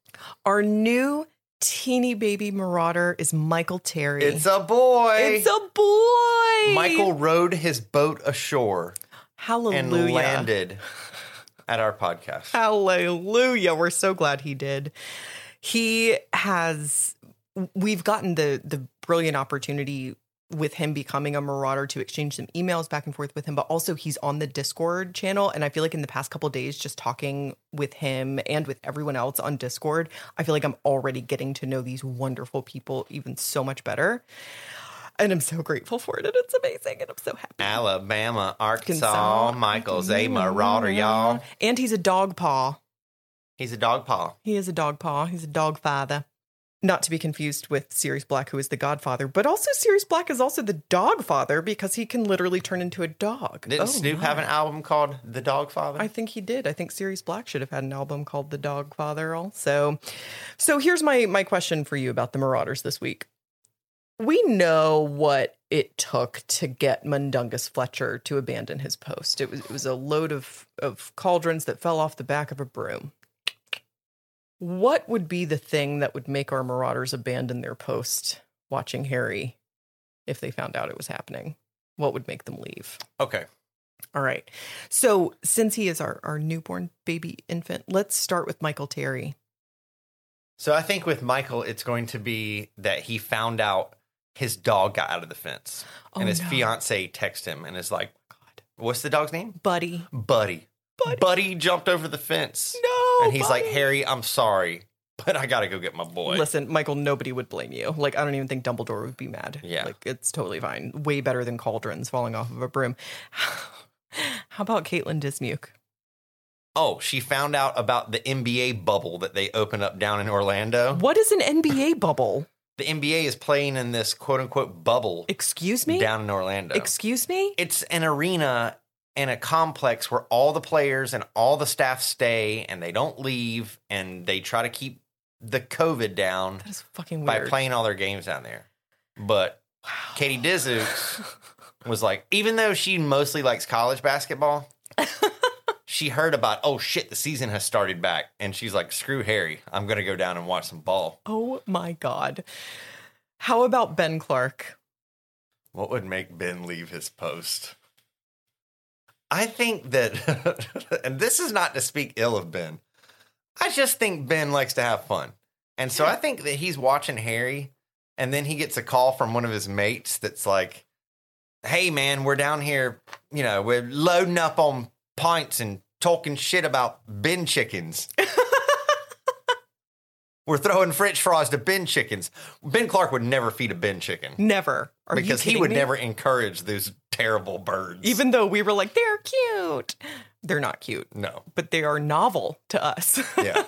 Our new teeny baby marauder is Michael Terry. It's a boy. It's a boy. Michael rowed his boat ashore. Hallelujah. And landed at our podcast. Hallelujah. We're so glad he did. We've gotten the brilliant opportunity with him becoming a marauder to exchange some emails back and forth with him, but also he's on the Discord channel. And I feel like in the past couple of days, just talking with him and with everyone else on Discord, I feel like I'm already getting to know these wonderful people even so much better. And I'm so grateful for it. And it's amazing. And I'm so happy. Alabama, Arkansas. Michael's a marauder, y'all. And he's a dog paw. He is a dog father. Not to be confused with Sirius Black, who is the godfather, but also Sirius Black is also the dog father because he can literally turn into a dog. Didn't Snoop have an album called The Dog Father? I think he did. I think Sirius Black should have had an album called The Dog Father also. So here's my question for you about the Marauders this week. We know what it took to get Mundungus Fletcher to abandon his post. It was a load of cauldrons that fell off the back of a broom. What would be the thing that would make our Marauders abandon their post watching Harry if they found out it was happening? What would make them leave? Okay. All right. So since he is our newborn baby infant, let's start with Michael Terry. So I think with Michael, it's going to be that he found out his dog got out of the fence. And his fiance texts him and is like, what's the dog's name? Buddy. Buddy jumped over the fence. No, and he's Buddy. Like, Harry, I'm sorry, but I got to go get my boy. Listen, Michael, nobody would blame you. Like, I don't even think Dumbledore would be mad. Yeah. Like, it's totally fine. Way better than cauldrons falling off of a broom. How about Caitlin Dismuke? Oh, she found out about the NBA bubble that they opened up down in Orlando. What is an NBA bubble? The NBA is playing in this quote-unquote bubble. Excuse me? Down in Orlando. Excuse me? It's an arena in a complex where all the players and all the staff stay and they don't leave and they try to keep the COVID down. That is fucking weird. By playing all their games down there. But wow. Katie Dizooks was like, even though she mostly likes college basketball, she heard about, oh shit, the season has started back. And she's like, screw Harry. I'm going to go down and watch some ball. Oh my God. How about Ben Clark? What would make Ben leave his post? I think that, and this is not to speak ill of Ben, I just think Ben likes to have fun. And so I think that he's watching Harry, and then he gets a call from one of his mates that's like, hey, man, we're down here, you know, we're loading up on pints and talking shit about Ben chickens. We're throwing French fries to Ben chickens. Ben Clark would never feed a Ben chicken. Never. Are you kidding me? Because he would never encourage those terrible birds. Even though we were like, they're cute. They're not cute. No. But they are novel to us. Yeah.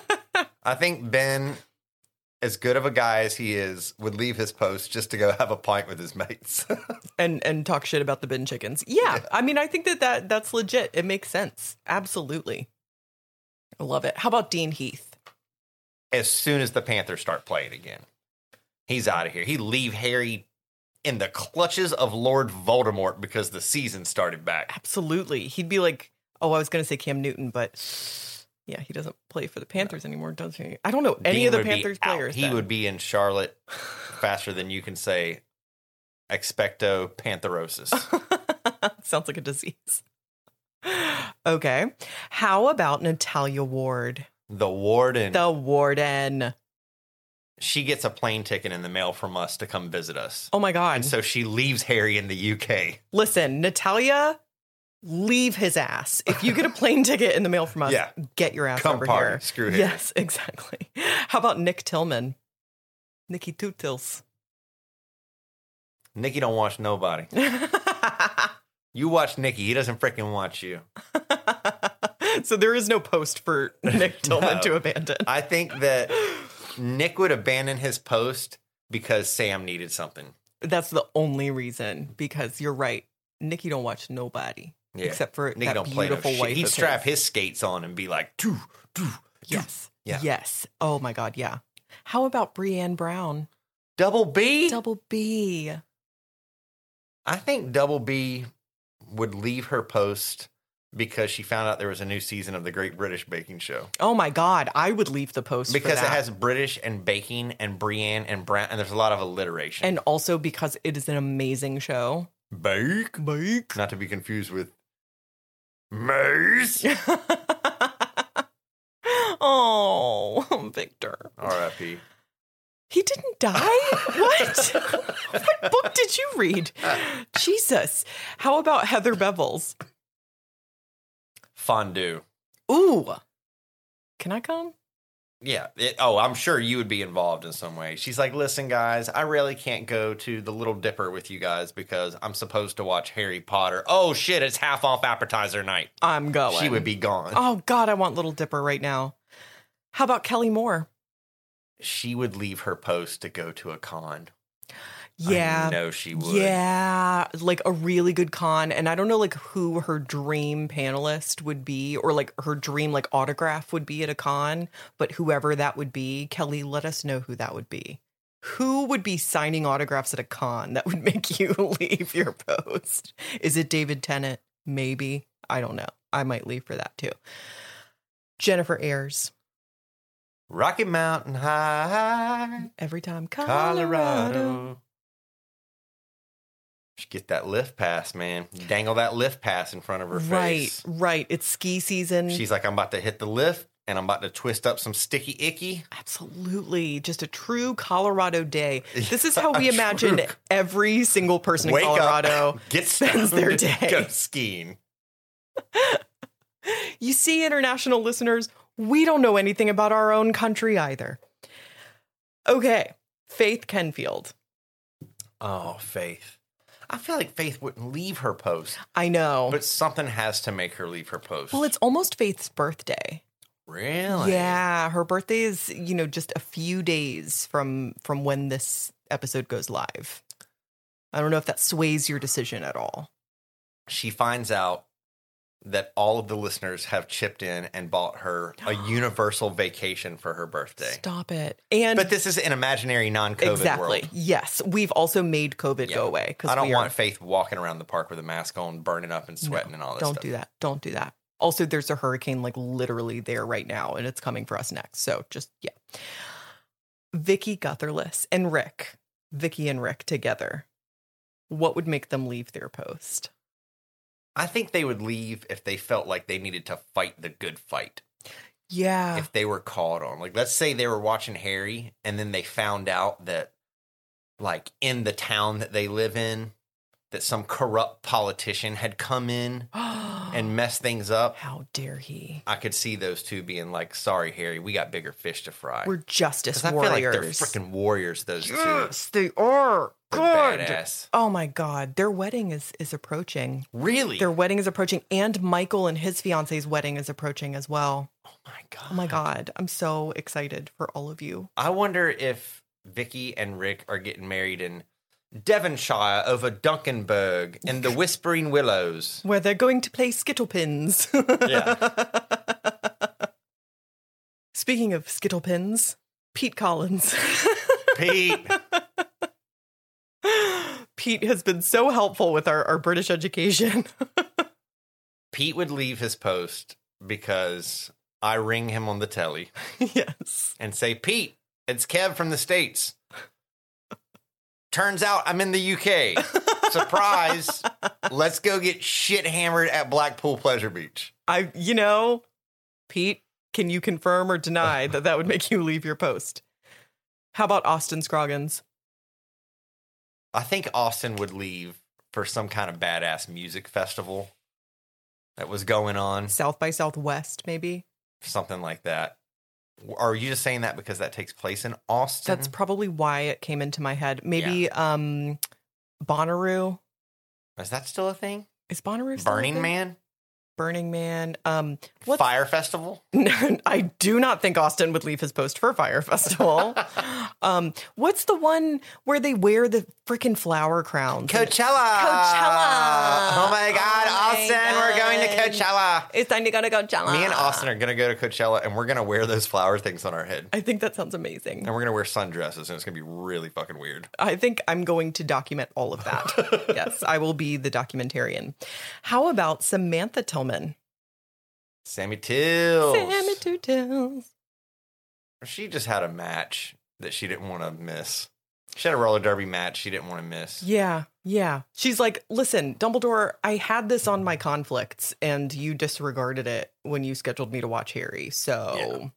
I think Ben, as good of a guy as he is, would leave his post just to go have a pint with his mates. and talk shit about the Ben chickens. Yeah. I mean, I think that's legit. It makes sense. Absolutely. I love it. How about Dean Heath? As soon as the Panthers start playing again, he's out of here. He'd leave Harry in the clutches of Lord Voldemort because the season started back. Absolutely. He'd be like, oh, I was going to say Cam Newton, but yeah, he doesn't play for the Panthers anymore, does he? I don't know any Dean of the Panthers players. He would be in Charlotte faster than you can say expecto pantherosis. Sounds like a disease. Okay. How about Natalia Ward? The warden. She gets a plane ticket in the mail from us to come visit us. Oh, my God. And so she leaves Harry in the UK. Listen, Natalia, leave his ass. If you get a plane ticket in the mail from us, get your ass come over party. Here. Screw Harry. Yes, exactly. How about Nick Tillman? Nicky Two Tills. Nicky don't watch nobody. You watch Nicky. He doesn't freaking watch you. So there is no post for Nick Tillman to abandon. I think that Nick would abandon his post because Sam needed something. That's the only reason, because you're right. Nicky don't watch nobody except for Nicky that don't beautiful play no wife. Shit. He'd strap his skates on and be like, doo. Yes. Yeah. Yes. Oh, my God. Yeah. How about Breanne Brown? Double B. I think Double B would leave her post because she found out there was a new season of The Great British Baking Show. Oh, my God. I would leave the post because it has British and baking and Breanne and Brown, and there's a lot of alliteration. And also because it is an amazing show. Bake. Not to be confused with Maze. Oh, Victor. R.I.P. He didn't die? What? What book did you read? Jesus. How about Heather Bevels? Fondue. Ooh. Can I come? Yeah. I'm sure you would be involved in some way. She's like, listen, guys, I really can't go to the Little Dipper with you guys because I'm supposed to watch Harry Potter. Oh, shit, it's half off appetizer night. I'm going. She would be gone. Oh, God, I want Little Dipper right now. How about Kelly Moore? she would leave her post to go to a con. Yeah. I know she would. Yeah. Like a really good con. And I don't know, like, who her dream panelist would be, or like her dream, like, autograph would be at a con. But whoever that would be, Kelly, let us know who that would be. Who would be signing autographs at a con that would make you leave your post? Is it David Tennant? Maybe. I don't know. I might leave for that too. Jennifer Ayers. Rocky Mountain High. Every time. Colorado. Just get that lift pass, man. Dangle that lift pass in front of her face. Right. It's ski season. She's like, I'm about to hit the lift, and I'm about to twist up some sticky icky. Absolutely. Just a true Colorado day. This is how we imagine every single person in Colorado spends their day. Go skiing. You see, international listeners, we don't know anything about our own country either. Okay. Faith Kenfield. Oh, Faith. I feel like Faith wouldn't leave her post. I know. But something has to make her leave her post. Well, it's almost Faith's birthday. Really? Yeah. Her birthday is, you know, just a few days from when this episode goes live. I don't know if that sways your decision at all. She finds out that all of the listeners have chipped in and bought her a universal vacation for her birthday. Stop it. But this is an imaginary non-COVID world. Exactly. Yes. We've also made COVID go away. I don't want Faith walking around the park with a mask on, burning up and sweating and all that stuff. Don't do that. Don't do that. Also, there's a hurricane like literally there right now, and it's coming for us next. So just, yeah. Vicky Gutherless and Rick. Vicky and Rick together. What would make them leave their post? I think they would leave if they felt like they needed to fight the good fight. Yeah. If they were called on. Like, let's say they were watching Harry, and then they found out that, like, in the town that they live in, that some corrupt politician had come in and messed things up. How dare he? I could see those two being like, sorry, Harry, we got bigger fish to fry. We're justice warriors. I feel like they're freaking warriors, those two. Yes, they are. They're badass. Oh, my God. Their wedding is approaching. Really? Their wedding is approaching, and Michael and his fiance's wedding is approaching as well. Oh, my God. Oh, my God. I'm so excited for all of you. I wonder if Vicky and Rick are getting married in Devonshire over Duncanburg and the Whispering Willows, where they're going to play skittle pins. Yeah. Speaking of skittle pins, Pete Collins. Pete. Pete has been so helpful with our British education. Pete would leave his post because I ring him on the telly. Yes. And say, Pete, it's Kev from the States. Turns out I'm in the UK. Surprise. Let's go get shit hammered at Blackpool Pleasure Beach. You know, Pete, can you confirm or deny that would make you leave your post? How about Austin Scroggins? I think Austin would leave for some kind of badass music festival that was going on. South by Southwest, maybe? Something like that. Are you just saying that because that takes place in Austin? That's probably why it came into my head. Maybe Bonnaroo. Is that still a thing? Is Bonnaroo still Burning a thing? Burning Man. Fire Festival? I do not think Austin would leave his post for Fire Festival. What's the one where they wear the freaking flower crowns? Coachella. Oh, my God. Austin, we're going to Coachella. It's time to go to Coachella. Me and Austin are going to go to Coachella, and we're going to wear those flower things on our head. I think that sounds amazing. And we're going to wear sundresses, and it's going to be really fucking weird. I think I'm going to document all of that. Yes, I will be the documentarian. How about Samantha Tillman? Sammy Tills. Sammy Two Tills. She just had a match that she didn't want to miss. She had a roller derby match she didn't want to miss. Yeah. She's like, listen, Dumbledore, I had this on my conflicts, and you disregarded it when you scheduled me to watch Harry. So,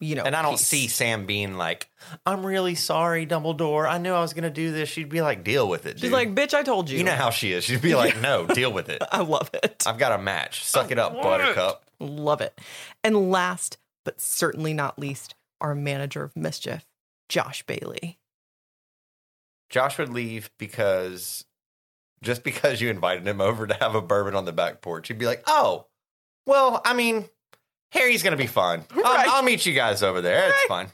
you know. And I don't see Sam being like, I'm really sorry, Dumbledore. I knew I was going to do this. She'd be like, deal with it, dude. She's like, bitch, I told you. You know how she is. She'd be like, no, deal with it. I love it. I've got a match. Suck it up, buttercup. Love it. And last, but certainly not least, our manager of mischief, Josh Bailey. Josh would leave because you invited him over to have a bourbon on the back porch. You'd be like, oh, well, I mean, Harry's going to be fun. Right. I'll meet you guys over there. Right. It's fun.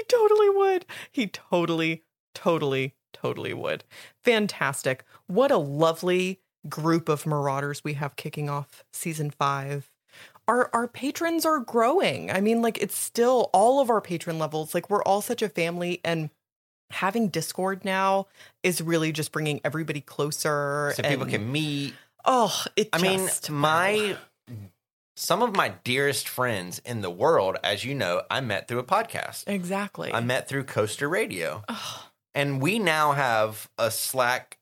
He totally would. He totally would. Fantastic. What a lovely group of marauders we have kicking off season 5. Our patrons are growing. I mean, like, it's still all of our patron levels. Like, we're all such a family, and having Discord now is really just bringing everybody closer. So people can meet. Oh, some of my dearest friends in the world, as you know, I met through a podcast. Exactly. I met through Coaster Radio. Oh. And we now have a Slack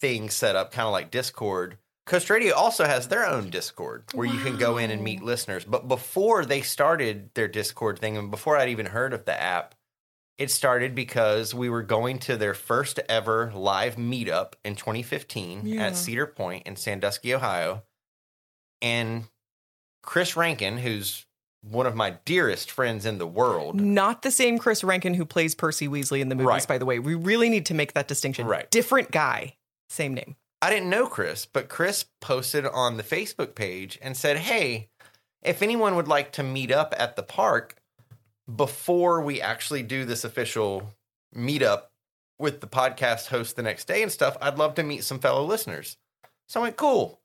thing set up, kind of like Discord. Coast Radio also has their own Discord where you can go in and meet listeners. But before they started their Discord thing, and before I'd even heard of the app, it started because we were going to their first ever live meetup in 2015 at Cedar Point in Sandusky, Ohio. And Chris Rankin, who's one of my dearest friends in the world. Not the same Chris Rankin who plays Percy Weasley in the movies, right, by the way. We really need to make that distinction. Right. Different guy, same name. I didn't know Chris, but Chris posted on the Facebook page and said, hey, if anyone would like to meet up at the park before we actually do this official meetup with the podcast host the next day and stuff, I'd love to meet some fellow listeners. So I went, cool.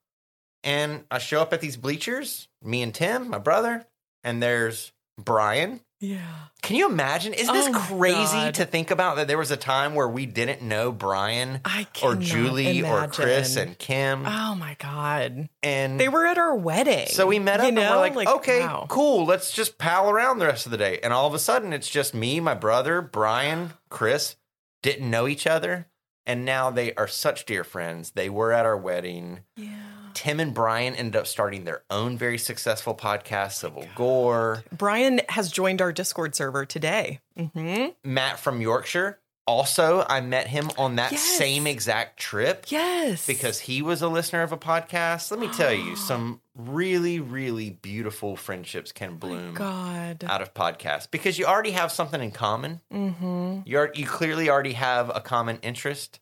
And I show up at these bleachers, me and Tim, my brother, and there's Brian. Yeah. Can you imagine? Isn't this crazy to think about that there was a time where we didn't know Brian or Julie or Chris and Kim? Oh, my God. And they were at our wedding. So we met up and we're like, okay, cool. Let's just pal around the rest of the day. And all of a sudden, it's just me, my brother, Brian, Chris, didn't know each other. And now they are such dear friends. They were at our wedding. Yeah. Tim and Brian ended up starting their own very successful podcast, Civil Gore. Brian has joined our Discord server today. Mm-hmm. Matt from Yorkshire. Also, I met him on that same exact trip. Yes. Because he was a listener of a podcast. Let me tell you, some really, really beautiful friendships can bloom out of podcasts. Because you already have something in common. Mm-hmm. You clearly already have a common interest.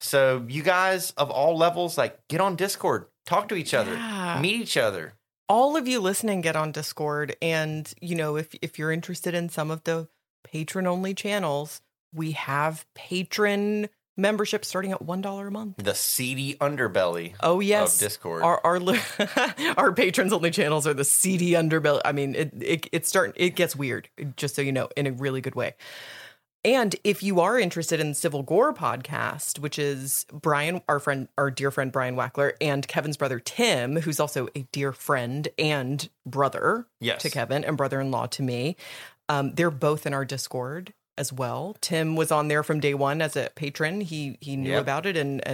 So you guys of all levels, like, get on Discord. Talk to each other, meet each other. All of you listening, get on Discord. And, you know, if you're interested in some of the patron-only channels, we have patron membership starting at $1 a month. The seedy underbelly of Discord. Our patrons-only channels are the seedy underbelly. I mean, it gets weird, just so you know, in a really good way. And if you are interested in Civil Gore podcast, which is Brian, our dear friend Brian Wackler, and Kevin's brother Tim, who's also a dear friend and brother to Kevin and brother-in-law to me, they're both in our Discord as well. Tim was on there from day one as a patron. He knew about it and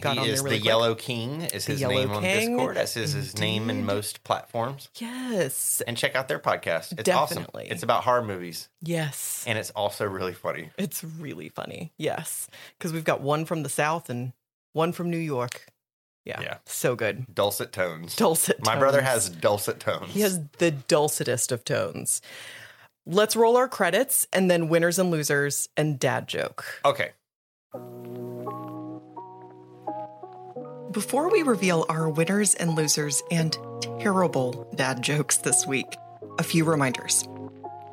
got on there really quick. The Yellow King is his name on Discord. That's his name in most platforms. Yes. And check out their podcast. It's awesome. It's about horror movies. Yes. And it's also really funny. It's really funny. Yes. Because we've got one from the South and one from New York. Yeah. So good. Dulcet tones. My brother has dulcet tones. He has the dulcetest of tones. Let's roll our credits and then winners and losers and dad joke. Okay. Before we reveal our winners and losers and terrible dad jokes this week, a few reminders.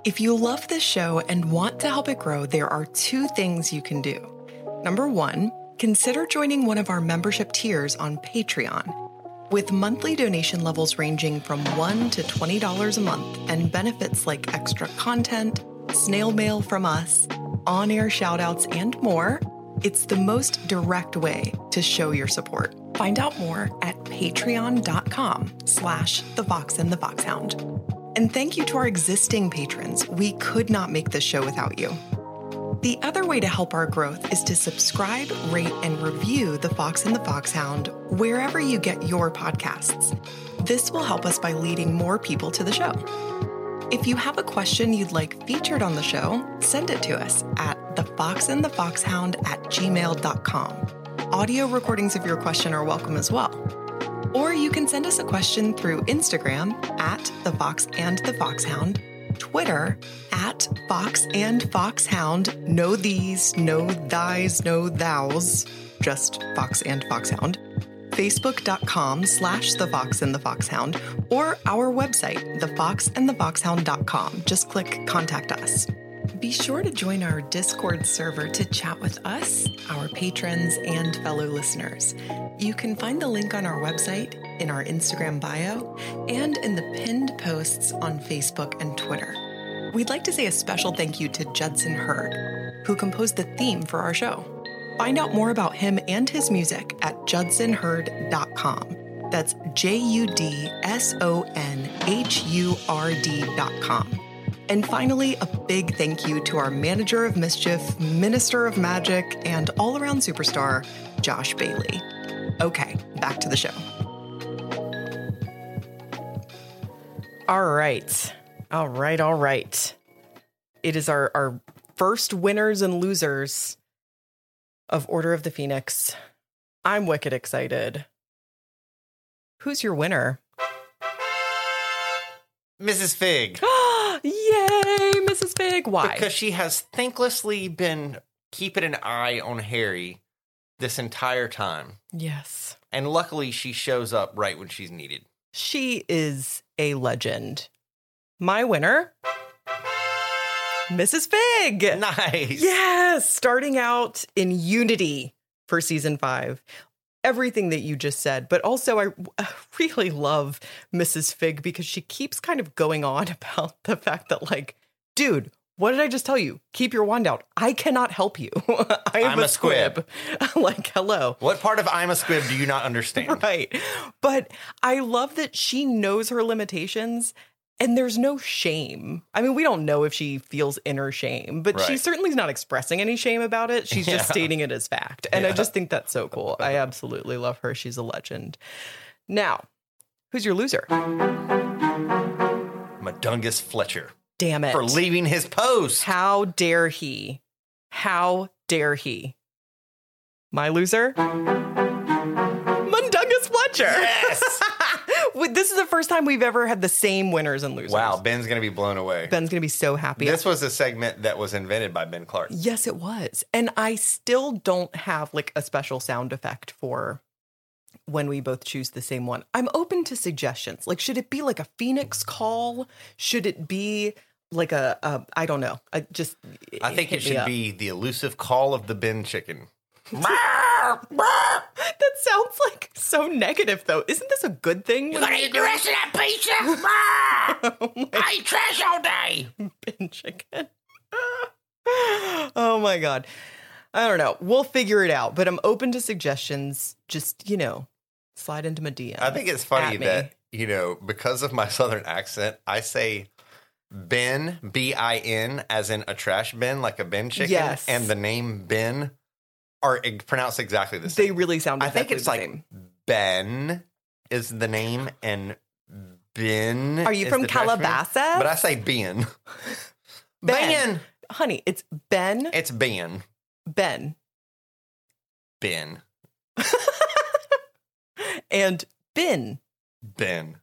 If you love this show and want to help it grow, there are 2 things you can do. Number 1, consider joining one of our membership tiers on Patreon. With monthly donation levels ranging from $1 to $20 a month and benefits like extra content, snail mail from us, on-air shoutouts, and more, it's the most direct way to show your support. Find out more at patreon.com/TheVox and TheVoxHound. And thank you to our existing patrons. We could not make this show without you. The other way to help our growth is to subscribe, rate, and review The Fox and the Foxhound wherever you get your podcasts. This will help us by leading more people to the show. If you have a question you'd like featured on the show, send it to us at thefoxandthefoxhound@gmail.com. Audio recordings of your question are welcome as well. Or you can send us a question through Instagram at @thefoxandthefoxhound. Twitter at Fox and Foxhound. No these, no thys, no thous, just Fox and Foxhound. facebook.com/TheFoxandTheFoxhound, or our website, thefoxandthefoxhound.com. Just click Contact Us. Be sure to join our Discord server to chat with us, our patrons, and fellow listeners. You can find the link on our website, in our Instagram bio, and in the pinned posts on Facebook and Twitter. We'd like to say a special thank you to Judson Hurd, who composed the theme for our show. Find out more about him and his music at judsonhurd.com. That's JUDSONHURD.com. And finally, a big thank you to our manager of mischief, minister of magic, and all-around superstar, Josh Bailey. Okay, back to the show. All right. It is our first winners and losers of Order of the Phoenix. I'm wicked excited. Who's your winner? Mrs. Figg. Yay, Mrs. Figg. Why? Because she has thanklessly been keeping an eye on Harry this entire time. Yes. And luckily, she shows up right when she's needed. She is a legend. My winner, Mrs. Figg. Nice. Yes. Starting out in unity for season 5. Everything that you just said, but also I really love Mrs. Figg because she keeps kind of going on about the fact that, like, dude, what did I just tell you? Keep your wand out. I cannot help you. I'm a squib. Like, hello. What part of I'm a squib do you not understand? Right. But I love that she knows her limitations and there's no shame. I mean, we don't know if she feels inner shame, but She certainly is not expressing any shame about it. She's just stating it as fact. And I just think that's so cool. I absolutely love her. She's a legend. Now, who's your loser? Mundungus Fletcher. Damn it. For leaving his post. How dare he? My loser? Mundungus Fletcher. Yes. This is the first time we've ever had the same winners and losers. Wow, Ben's going to be blown away. Ben's going to be so happy. This was a segment that was invented by Ben Clark. Yes, it was. And I still don't have, like, a special sound effect for when we both choose the same one. I'm open to suggestions. Like, should it be like a phoenix call? Should it be like a I don't know. I think it should be the elusive call of the Ben chicken. That sounds like so negative, though. Isn't this a good thing? You're gonna eat the rest of that pizza? I eat trash all day. Ben chicken. Oh my god. I don't know. We'll figure it out. But I'm open to suggestions. Just, you know, slide into my DM. I think it's funny that, you know, because of my southern accent, I say Ben, B-I-N, as in a trash bin, like a bin chicken. Yes. And the name Ben are pronounced exactly the same. They really sound exactly the same. I think it's like Ben is the name and Ben. Are you from Calabasas? But I say Ben. Ben. Honey, it's Ben. It's Ben. Ben. And Bin. Ben.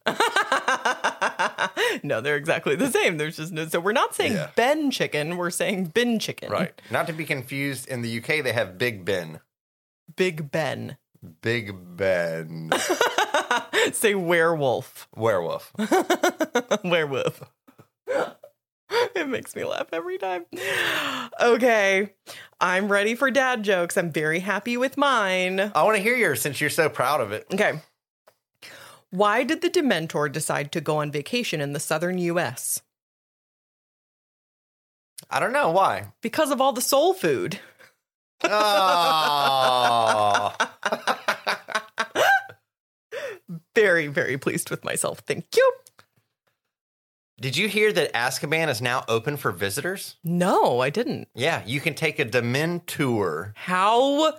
No, they're exactly the same. There's just no. So we're not saying Ben chicken. We're saying bin chicken. Right. Not to be confused. In the UK, they have Big Ben. Big Ben. Say werewolf. Werewolf. It makes me laugh every time. Okay. I'm ready for dad jokes. I'm very happy with mine. I want to hear yours since you're so proud of it. Okay. Why did the Dementor decide to go on vacation in the southern U.S.? I don't know. Why? Because of all the soul food. Oh. Very, very pleased with myself. Thank you. Did you hear that Azkaban is now open for visitors? No, I didn't. Yeah, you can take a Dementor. How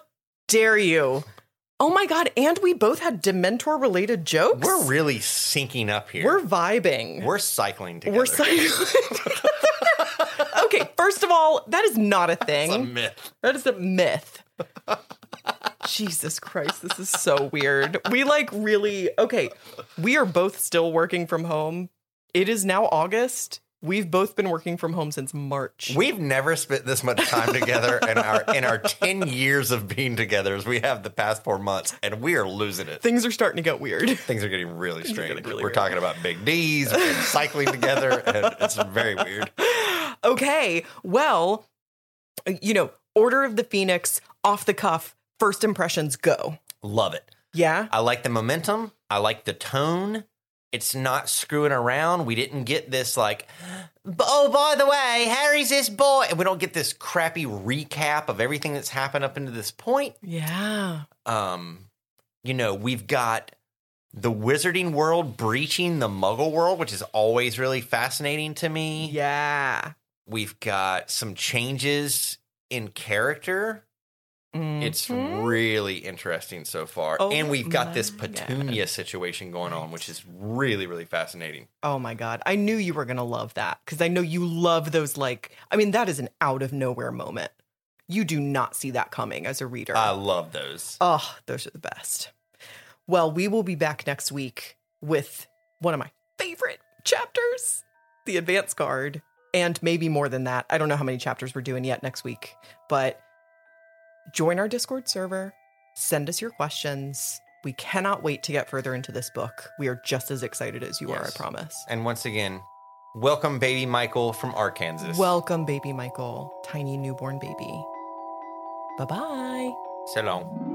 dare you? Oh, my God. And we both had Dementor-related jokes? We're really syncing up here. We're vibing. We're cycling together. Okay, first of all, that is not a thing. That's a myth. That is a myth. Jesus Christ, this is so weird. We, like, really... Okay, we are both still working from home. It is now August. We've both been working from home since March. We've never spent this much time together in our 10 years of being together as we have the past 4 months, and we are losing it. Things are starting to get weird. Things are getting really strange. Really weird. Talking about big D's and cycling together, and it's very weird. Okay, well, you know, Order of the Phoenix, off the cuff, first impressions go. Love it. Yeah? I like the momentum. I like the tone. It's not screwing around. We didn't get this like, oh, by the way, Harry's this boy. And we don't get this crappy recap of everything that's happened up into this point. Yeah. You know, we've got the wizarding world breaching the muggle world, which is always really fascinating to me. Yeah. We've got some changes in character. Mm-hmm. It's really interesting so far. Oh, and we've got this Petunia situation going on, which is really, really fascinating. Oh, my God. I knew you were going to love that because I know you love those, like, I mean, that is an out of nowhere moment. You do not see that coming as a reader. I love those. Oh, those are the best. Well, we will be back next week with one of my favorite chapters, the advance card, and maybe more than that. I don't know how many chapters we're doing yet next week, but join our Discord server. Send us your questions. We cannot wait to get further into this book. We are just as excited as you are, I promise. And once again, welcome, baby Michael from Arkansas. Welcome, baby Michael, tiny newborn baby. Bye-bye. So long.